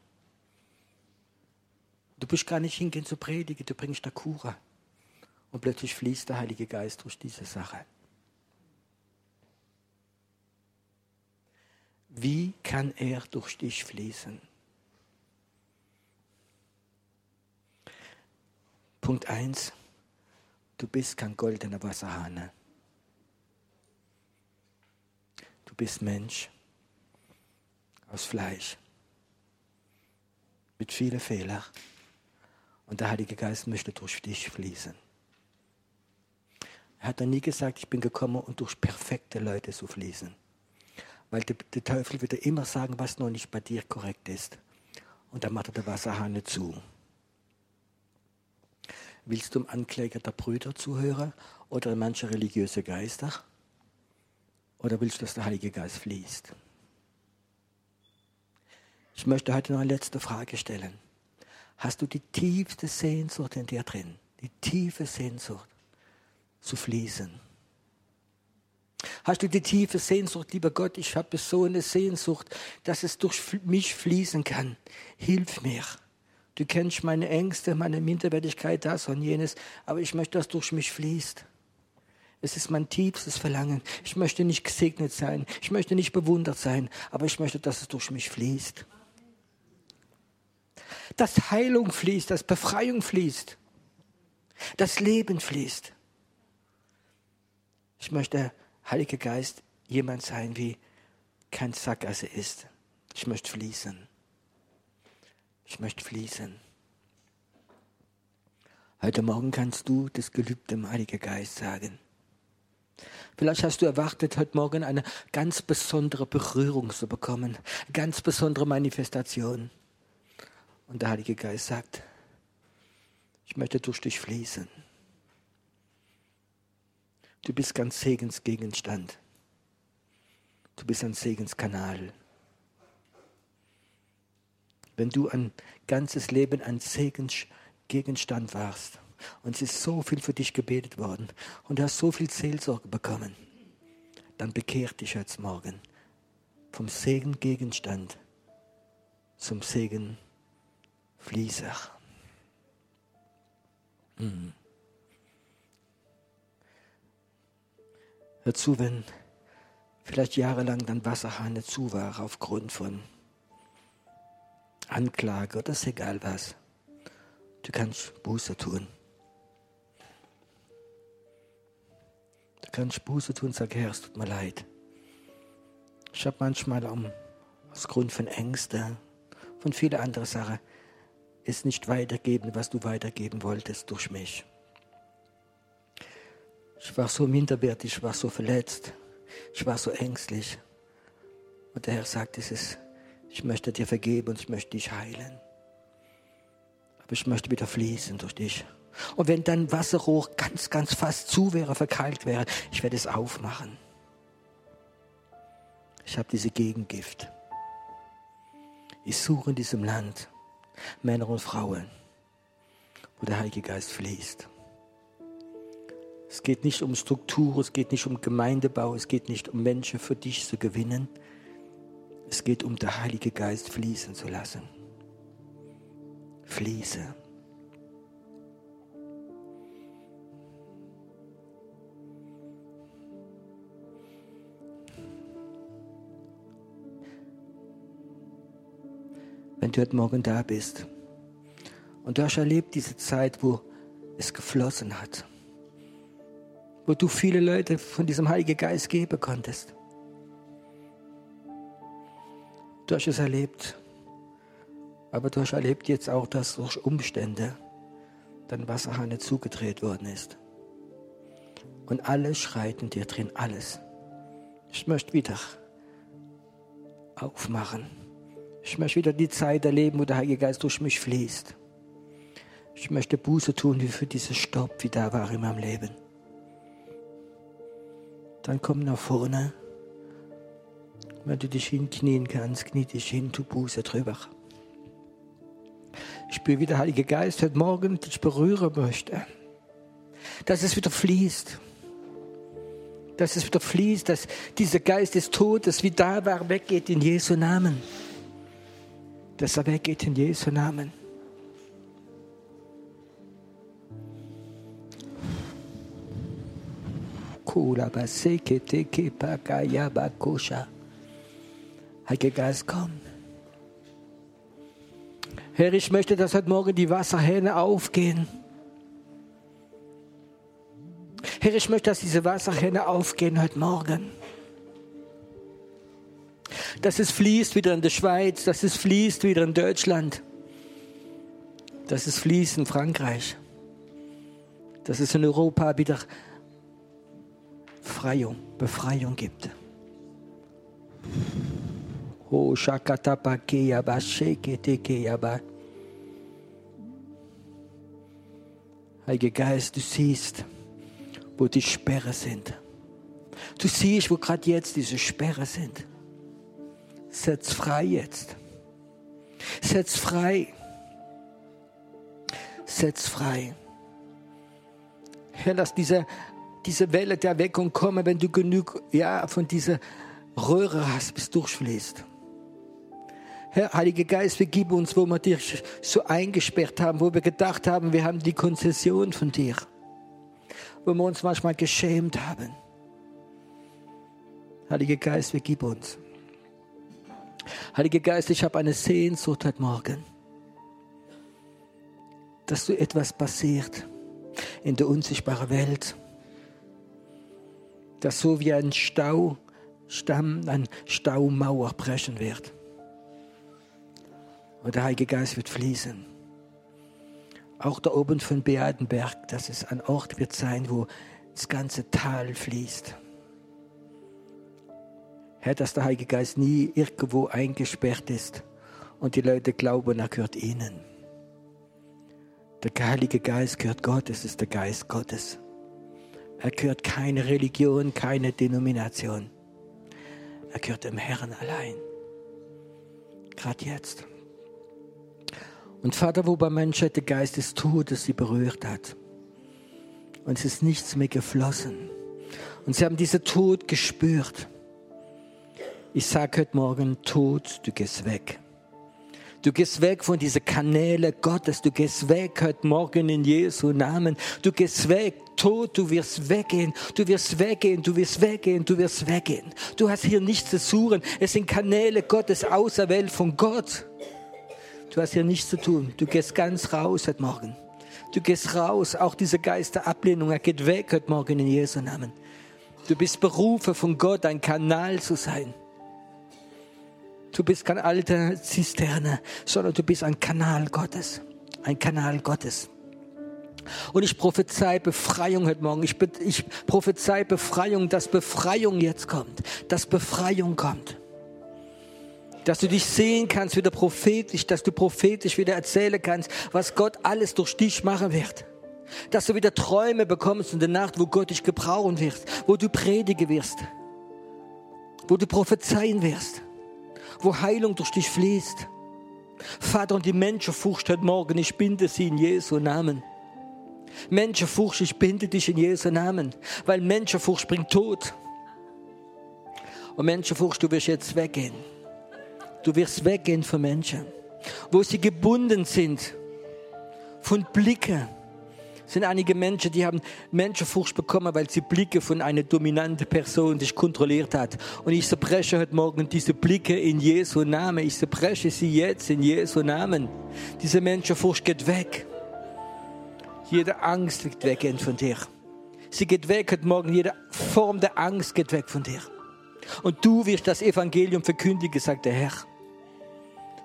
Du bist gar nicht hingehen zu predigen, du bringst da Kuchen. Und plötzlich fließt der Heilige Geist durch diese Sache. Wie kann er durch dich fließen? Punkt 1. Du bist kein goldener Wasserhahn. Du bist Mensch aus Fleisch mit vielen Fehlern. Und der Heilige Geist möchte durch dich fließen. Er hat doch nie gesagt, ich bin gekommen, um durch perfekte Leute zu fließen. Weil der Teufel wird immer sagen, was noch nicht bei dir korrekt ist. Und dann macht er den Wasserhahn zu. Willst du dem Ankläger der Brüder zuhören oder manche religiöse Geister? Oder willst du, dass der Heilige Geist fließt? Ich möchte heute noch eine letzte Frage stellen. Hast du die tiefste Sehnsucht in dir drin? Die tiefe Sehnsucht zu fließen? Hast du die tiefe Sehnsucht, lieber Gott, ich habe so eine Sehnsucht, dass es durch mich fließen kann. Hilf mir. Du kennst meine Ängste, meine Minderwertigkeit, das und jenes, aber ich möchte, dass durch mich fließt. Es ist mein tiefstes Verlangen. Ich möchte nicht gesegnet sein, ich möchte nicht bewundert sein, aber ich möchte, dass es durch mich fließt. Dass Heilung fließt, dass Befreiung fließt, dass Leben fließt. Ich möchte, Heiliger Geist, jemand sein, wie kein Sackgasse ist. Ich möchte fließen. Ich möchte fließen. Heute Morgen kannst du das Gelübde im Heiligen Geist sagen. Vielleicht hast du erwartet, heute Morgen eine ganz besondere Berührung zu bekommen. Ganz besondere Manifestation. Und der Heilige Geist sagt, ich möchte durch dich fließen. Du bist ganz Segensgegenstand. Du bist ein Segenskanal. Wenn du ein ganzes Leben ein Segensgegenstand warst und es ist so viel für dich gebetet worden und du hast so viel Seelsorge bekommen, dann bekehr dich jetzt morgen vom Segengegenstand zum Segenfließer. Hör zu, wenn vielleicht jahrelang dein Wasserhahn zu war aufgrund von Anklage oder ist egal was. Du kannst Buße tun. Du kannst Buße tun, sag Herr, es tut mir leid. Ich habe manchmal aus Grund von Ängsten, von vielen anderen Sachen, es nicht weitergeben, was du weitergeben wolltest durch mich. Ich war so minderwertig, ich war so verletzt, ich war so ängstlich. Und der Herr sagt, ich möchte dir vergeben und ich möchte dich heilen. Aber ich möchte wieder fließen durch dich. Und wenn dein Wasserrohr ganz, ganz fast zu wäre, verkeilt wäre, ich werde es aufmachen. Ich habe diese Gegengift. Ich suche in diesem Land Männer und Frauen, wo der Heilige Geist fließt. Es geht nicht um Struktur, es geht nicht um Gemeindebau, es geht nicht um Menschen für dich zu gewinnen. Es geht um den Heiligen Geist fließen zu lassen. Fließe. Wenn du heute Morgen da bist und du hast erlebt diese Zeit, wo es geflossen hat, wo du viele Leute von diesem Heiligen Geist geben konntest. Du hast es erlebt, aber du hast erlebt jetzt auch, dass durch Umstände dein Wasserhahn zugedreht worden ist. Und alles schreit in dir drin, alles. Ich möchte wieder aufmachen. Ich möchte wieder die Zeit erleben, wo der Heilige Geist durch mich fließt. Ich möchte Buße tun, wie für diesen Stopp, wie da war in meinem Leben. Dann komm nach vorne. Wenn du dich hinknien kannst, knie dich hin, tu Buße drüber. Ich spüre, wie der Heilige Geist heute Morgen dich berühren möchte. Dass es wieder fließt. dass es wieder fließt, dass dieser Geist des Todes, wie da war, weggeht in Jesu Namen. Dass er weggeht in Jesu Namen. Heiliger Geist, komm. Herr, ich möchte, dass heute Morgen die Wasserhähne aufgehen. Herr, ich möchte, dass diese Wasserhähne aufgehen heute Morgen. Dass es fließt wieder in der Schweiz, dass es fließt wieder in Deutschland, dass es fließt in Frankreich, dass es in Europa wieder Befreiung gibt. Oh, Shakatapa Keyaba, Shekete Keyaba. Heiliger Geist, du siehst, wo die Sperren sind. Du siehst, wo gerade jetzt diese Sperren sind. Setz frei jetzt. Setz frei. Setz frei. Herr, lass diese Welle der Erweckung kommen, wenn du genug von dieser Röhre hast, bis du durchfließt. Herr, Heiliger Geist, vergib uns, wo wir dich so eingesperrt haben, wo wir gedacht haben, wir haben die Konzession von dir. Wo wir uns manchmal geschämt haben. Heiliger Geist, vergib uns. Heiliger Geist, ich habe eine Sehnsucht heute Morgen, dass du etwas passiert in der unsichtbaren Welt, dass so wie ein Staustamm, eine Staumauer brechen wird. Und der Heilige Geist wird fließen. Auch da oben von Beatenberg, dass es ein Ort wird sein, wo das ganze Tal fließt. Herr, dass der Heilige Geist nie irgendwo eingesperrt ist und die Leute glauben, er gehört ihnen. Der Heilige Geist gehört Gott, es ist der Geist Gottes. Er gehört keine Religion, keine Denomination. Er gehört dem Herrn allein. Gerade jetzt. Und Vater, wobei Menschen der Geist des Todes sie berührt hat. Und es ist nichts mehr geflossen. Und sie haben diesen Tod gespürt. Ich sage heute Morgen, Tod, du gehst weg. Du gehst weg von diesen Kanälen Gottes. Du gehst weg heute Morgen in Jesu Namen. Du gehst weg, Tod, du wirst weggehen. Du wirst weggehen, du wirst weggehen, du wirst weggehen. Du hast hier nichts zu suchen. Es sind Kanäle Gottes, auserwählt von Gott. Du hast hier nichts zu tun. Du gehst ganz raus heute Morgen. Du gehst raus, auch dieser Geist der Ablehnung, er geht weg heute Morgen in Jesu Namen. Du bist berufen von Gott, ein Kanal zu sein. Du bist keine alte Zisterne, sondern du bist ein Kanal Gottes. Ein Kanal Gottes. Und ich prophezei Befreiung heute Morgen. Ich prophezei Befreiung, dass Befreiung jetzt kommt. Dass Befreiung kommt. Dass du dich sehen kannst wieder prophetisch, dass du prophetisch wieder erzählen kannst, was Gott alles durch dich machen wird. Dass du wieder Träume bekommst in der Nacht, wo Gott dich gebrauchen wird, wo du predigen wirst, wo du prophezeien wirst. Wo Heilung durch dich fließt. Vater, und die Menschenfurcht heute Morgen, ich binde sie in Jesu Namen. Menschenfurcht, ich binde dich in Jesu Namen, weil Menschenfurcht bringt Tod. Und Menschenfurcht, du wirst jetzt weggehen. Du wirst weggehen von Menschen, wo sie gebunden sind von Blicken. Es sind einige Menschen, die haben Menschenfurcht bekommen, weil sie Blicke von einer dominanten Person dich kontrolliert hat. Und ich zerbreche heute Morgen diese Blicke in Jesu Namen. Ich zerbreche sie jetzt in Jesu Namen. Diese Menschenfurcht geht weg. Jede Angst geht weg von dir. Sie geht weg heute Morgen. Jede Form der Angst geht weg von dir. Und du wirst das Evangelium verkündigen, sagt der Herr.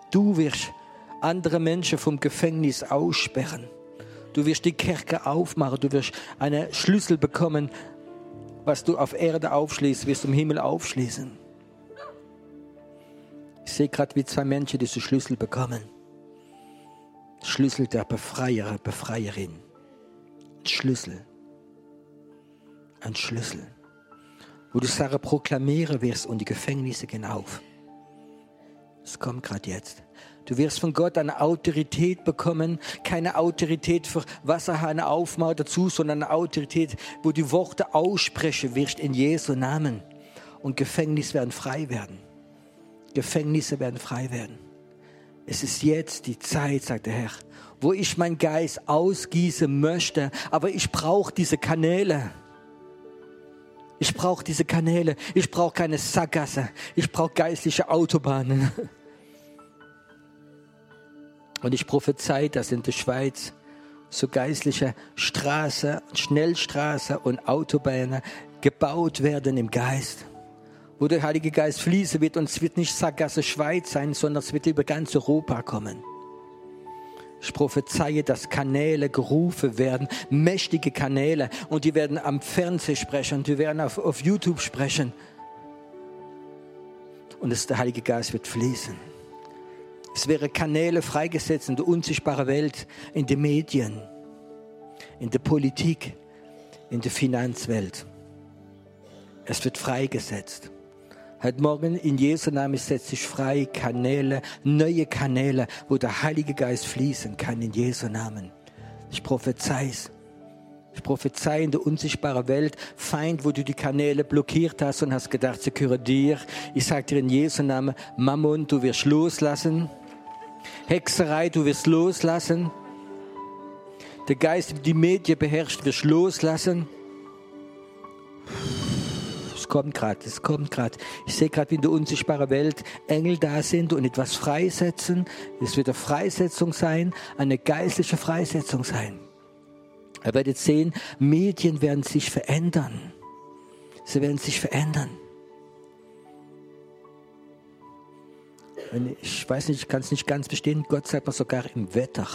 Du wirst andere Menschen vom Gefängnis aussperren. Du wirst die Kirche aufmachen, du wirst einen Schlüssel bekommen, was du auf Erde aufschließt, wirst du im Himmel aufschließen. Ich sehe gerade, wie zwei Menschen diesen Schlüssel bekommen. Schlüssel der Befreier, Befreierin. Schlüssel. Ein Schlüssel. Wo du Sarah proklamieren wirst und die Gefängnisse gehen auf. Es kommt gerade jetzt. Du wirst von Gott eine Autorität bekommen, keine Autorität für Wasserhahn aufmachen dazu, sondern eine Autorität, wo die Worte aussprechen wirst in Jesu Namen. Und Gefängnisse werden frei werden. Gefängnisse werden frei werden. Es ist jetzt die Zeit, sagt der Herr, wo ich meinen Geist ausgießen möchte, aber ich brauche diese Kanäle. Ich brauche diese Kanäle. Ich brauche keine Sackgasse. Ich brauche geistliche Autobahnen. Und ich prophezei, dass in der Schweiz so geistliche Straßen, Schnellstraßen und Autobahnen gebaut werden im Geist. Wo der Heilige Geist fließen wird, und es wird nicht Sackgasse Schweiz sein, sondern es wird über ganz Europa kommen. Ich prophezeie, dass Kanäle gerufen werden, mächtige Kanäle, und die werden am Fernsehen sprechen, und die werden auf YouTube sprechen. Und der Heilige Geist wird fließen. Es wären Kanäle freigesetzt in der unsichtbaren Welt, in den Medien, in der Politik, in der Finanzwelt. Es wird freigesetzt. Heute Morgen in Jesu Namen setze ich frei Kanäle, neue Kanäle, wo der Heilige Geist fließen kann in Jesu Namen. Ich prophezei es. Ich prophezei in der unsichtbaren Welt, Feind, wo du die Kanäle blockiert hast und hast gedacht, sie gehören dir. Ich sage dir in Jesu Namen, Mammon, du wirst loslassen. Hexerei, du wirst loslassen. Der Geist, der die Medien beherrscht, wirst loslassen. Es kommt gerade. Ich sehe gerade, wie in der unsichtbaren Welt Engel da sind und etwas freisetzen. Es wird eine Freisetzung sein, eine geistliche Freisetzung sein. Ihr werdet sehen, Medien werden sich verändern. Sie werden sich verändern. Und ich weiß nicht, ich kann es nicht ganz bestehen. Gott sagt mal, sogar im Wetter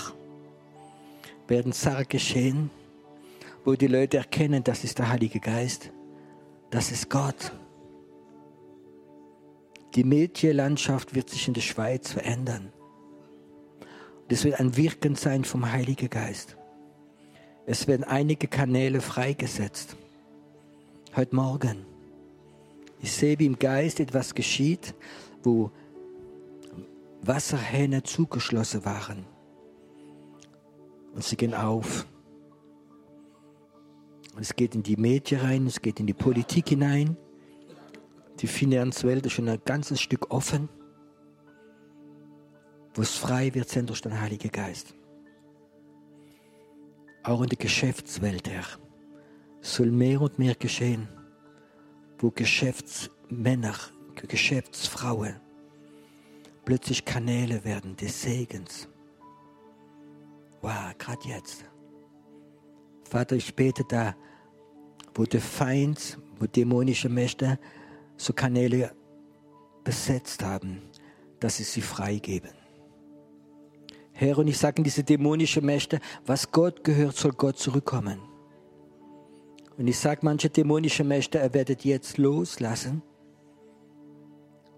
werden Sachen geschehen, wo die Leute erkennen, das ist der Heilige Geist. Das ist Gott. Die Medienlandschaft wird sich in der Schweiz verändern. Das wird ein Wirken sein vom Heiligen Geist. Es werden einige Kanäle freigesetzt. Heute Morgen. Ich sehe, wie im Geist etwas geschieht, wo Wasserhähne zugeschlossen waren. Und sie gehen auf. Und es geht in die Medien rein, es geht in die Politik hinein. Die Finanzwelt ist schon ein ganzes Stück offen, wo es frei wird durch den Heiligen Geist. Auch in der Geschäftswelt, Herr, soll mehr und mehr geschehen, wo Geschäftsmänner, Geschäftsfrauen plötzlich Kanäle werden des Segens. Wow, gerade jetzt. Vater, ich bete da, wo der Feind, wo dämonische Mächte so Kanäle besetzt haben, dass ich sie freigeben. Herr, und ich sage in diese dämonischen Mächte, was Gott gehört, soll Gott zurückkommen. Und ich sage, manche dämonische Mächte, ihr werdet jetzt loslassen.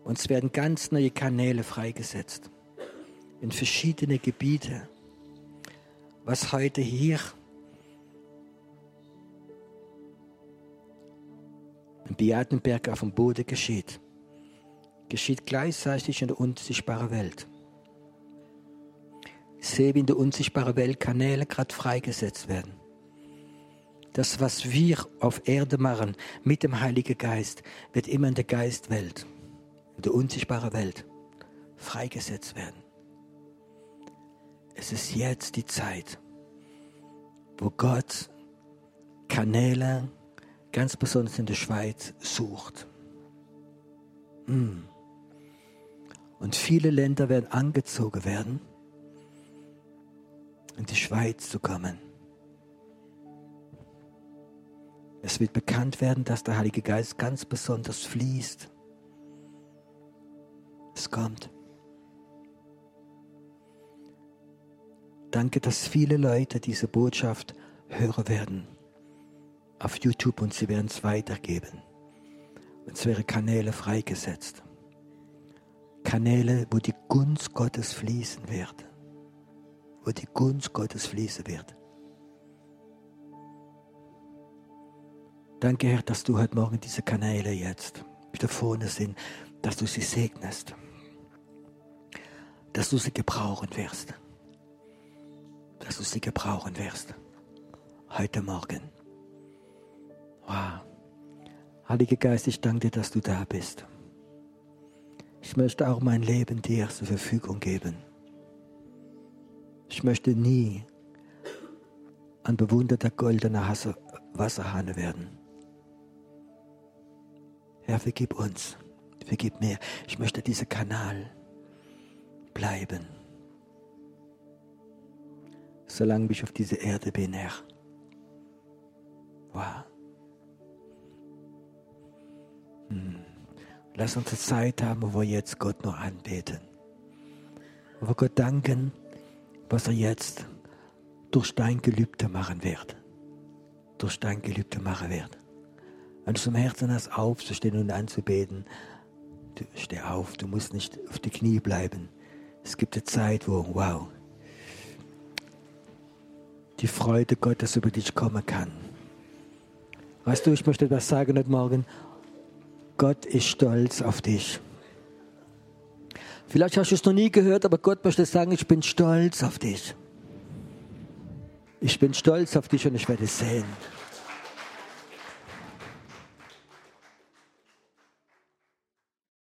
Und es werden ganz neue Kanäle freigesetzt. In verschiedene Gebiete. Was heute hier in Beatenberg auf dem Boden geschieht gleichzeitig in der unsichtbaren Welt. Ich sehe, wie in der unsichtbaren Welt Kanäle gerade freigesetzt werden. Das, was wir auf Erde machen mit dem Heiligen Geist, wird immer in der Geistwelt, in der unsichtbaren Welt freigesetzt werden. Es ist jetzt die Zeit, wo Gott Kanäle ganz besonders in der Schweiz sucht. Und viele Länder werden angezogen werden, in die Schweiz zu kommen. Es wird bekannt werden, dass der Heilige Geist ganz besonders fließt. Es kommt. Danke, dass viele Leute diese Botschaft hören werden. Auf YouTube, und sie werden es weitergeben. Und es werden Kanäle freigesetzt. Kanäle, wo die Gunst Gottes fließen wird. Wo die Gunst Gottes fließen wird. Danke, Herr, dass du heute Morgen diese Kanäle jetzt wieder vorne sind, dass du sie segnest. dass du sie gebrauchen wirst. Dass du sie gebrauchen wirst. Heute Morgen. Wow. Heiliger Geist, ich danke dir, dass du da bist. Ich möchte auch mein Leben dir zur Verfügung geben. Ich möchte nie ein bewunderter goldener Wasserhahn werden. Herr, vergib uns, vergib mir. Ich möchte dieser Kanal bleiben. Solange ich auf dieser Erde bin, Herr. Wow. Lass uns eine Zeit haben, wo wir jetzt Gott nur anbeten. Wo wir Gott danken, was er jetzt durch dein Gelübde machen wird. Durch dein Gelübde machen wird. Wenn du zum Herzen hast, aufzustehen und anzubeten, du steh auf, du musst nicht auf die Knie bleiben. Es gibt eine Zeit, wo, wow, die Freude Gottes über dich kommen kann. Weißt du, ich möchte etwas sagen heute Morgen. Gott ist stolz auf dich. Vielleicht hast du es noch nie gehört, aber Gott möchte sagen, ich bin stolz auf dich. Ich bin stolz auf dich und ich werde es sehen.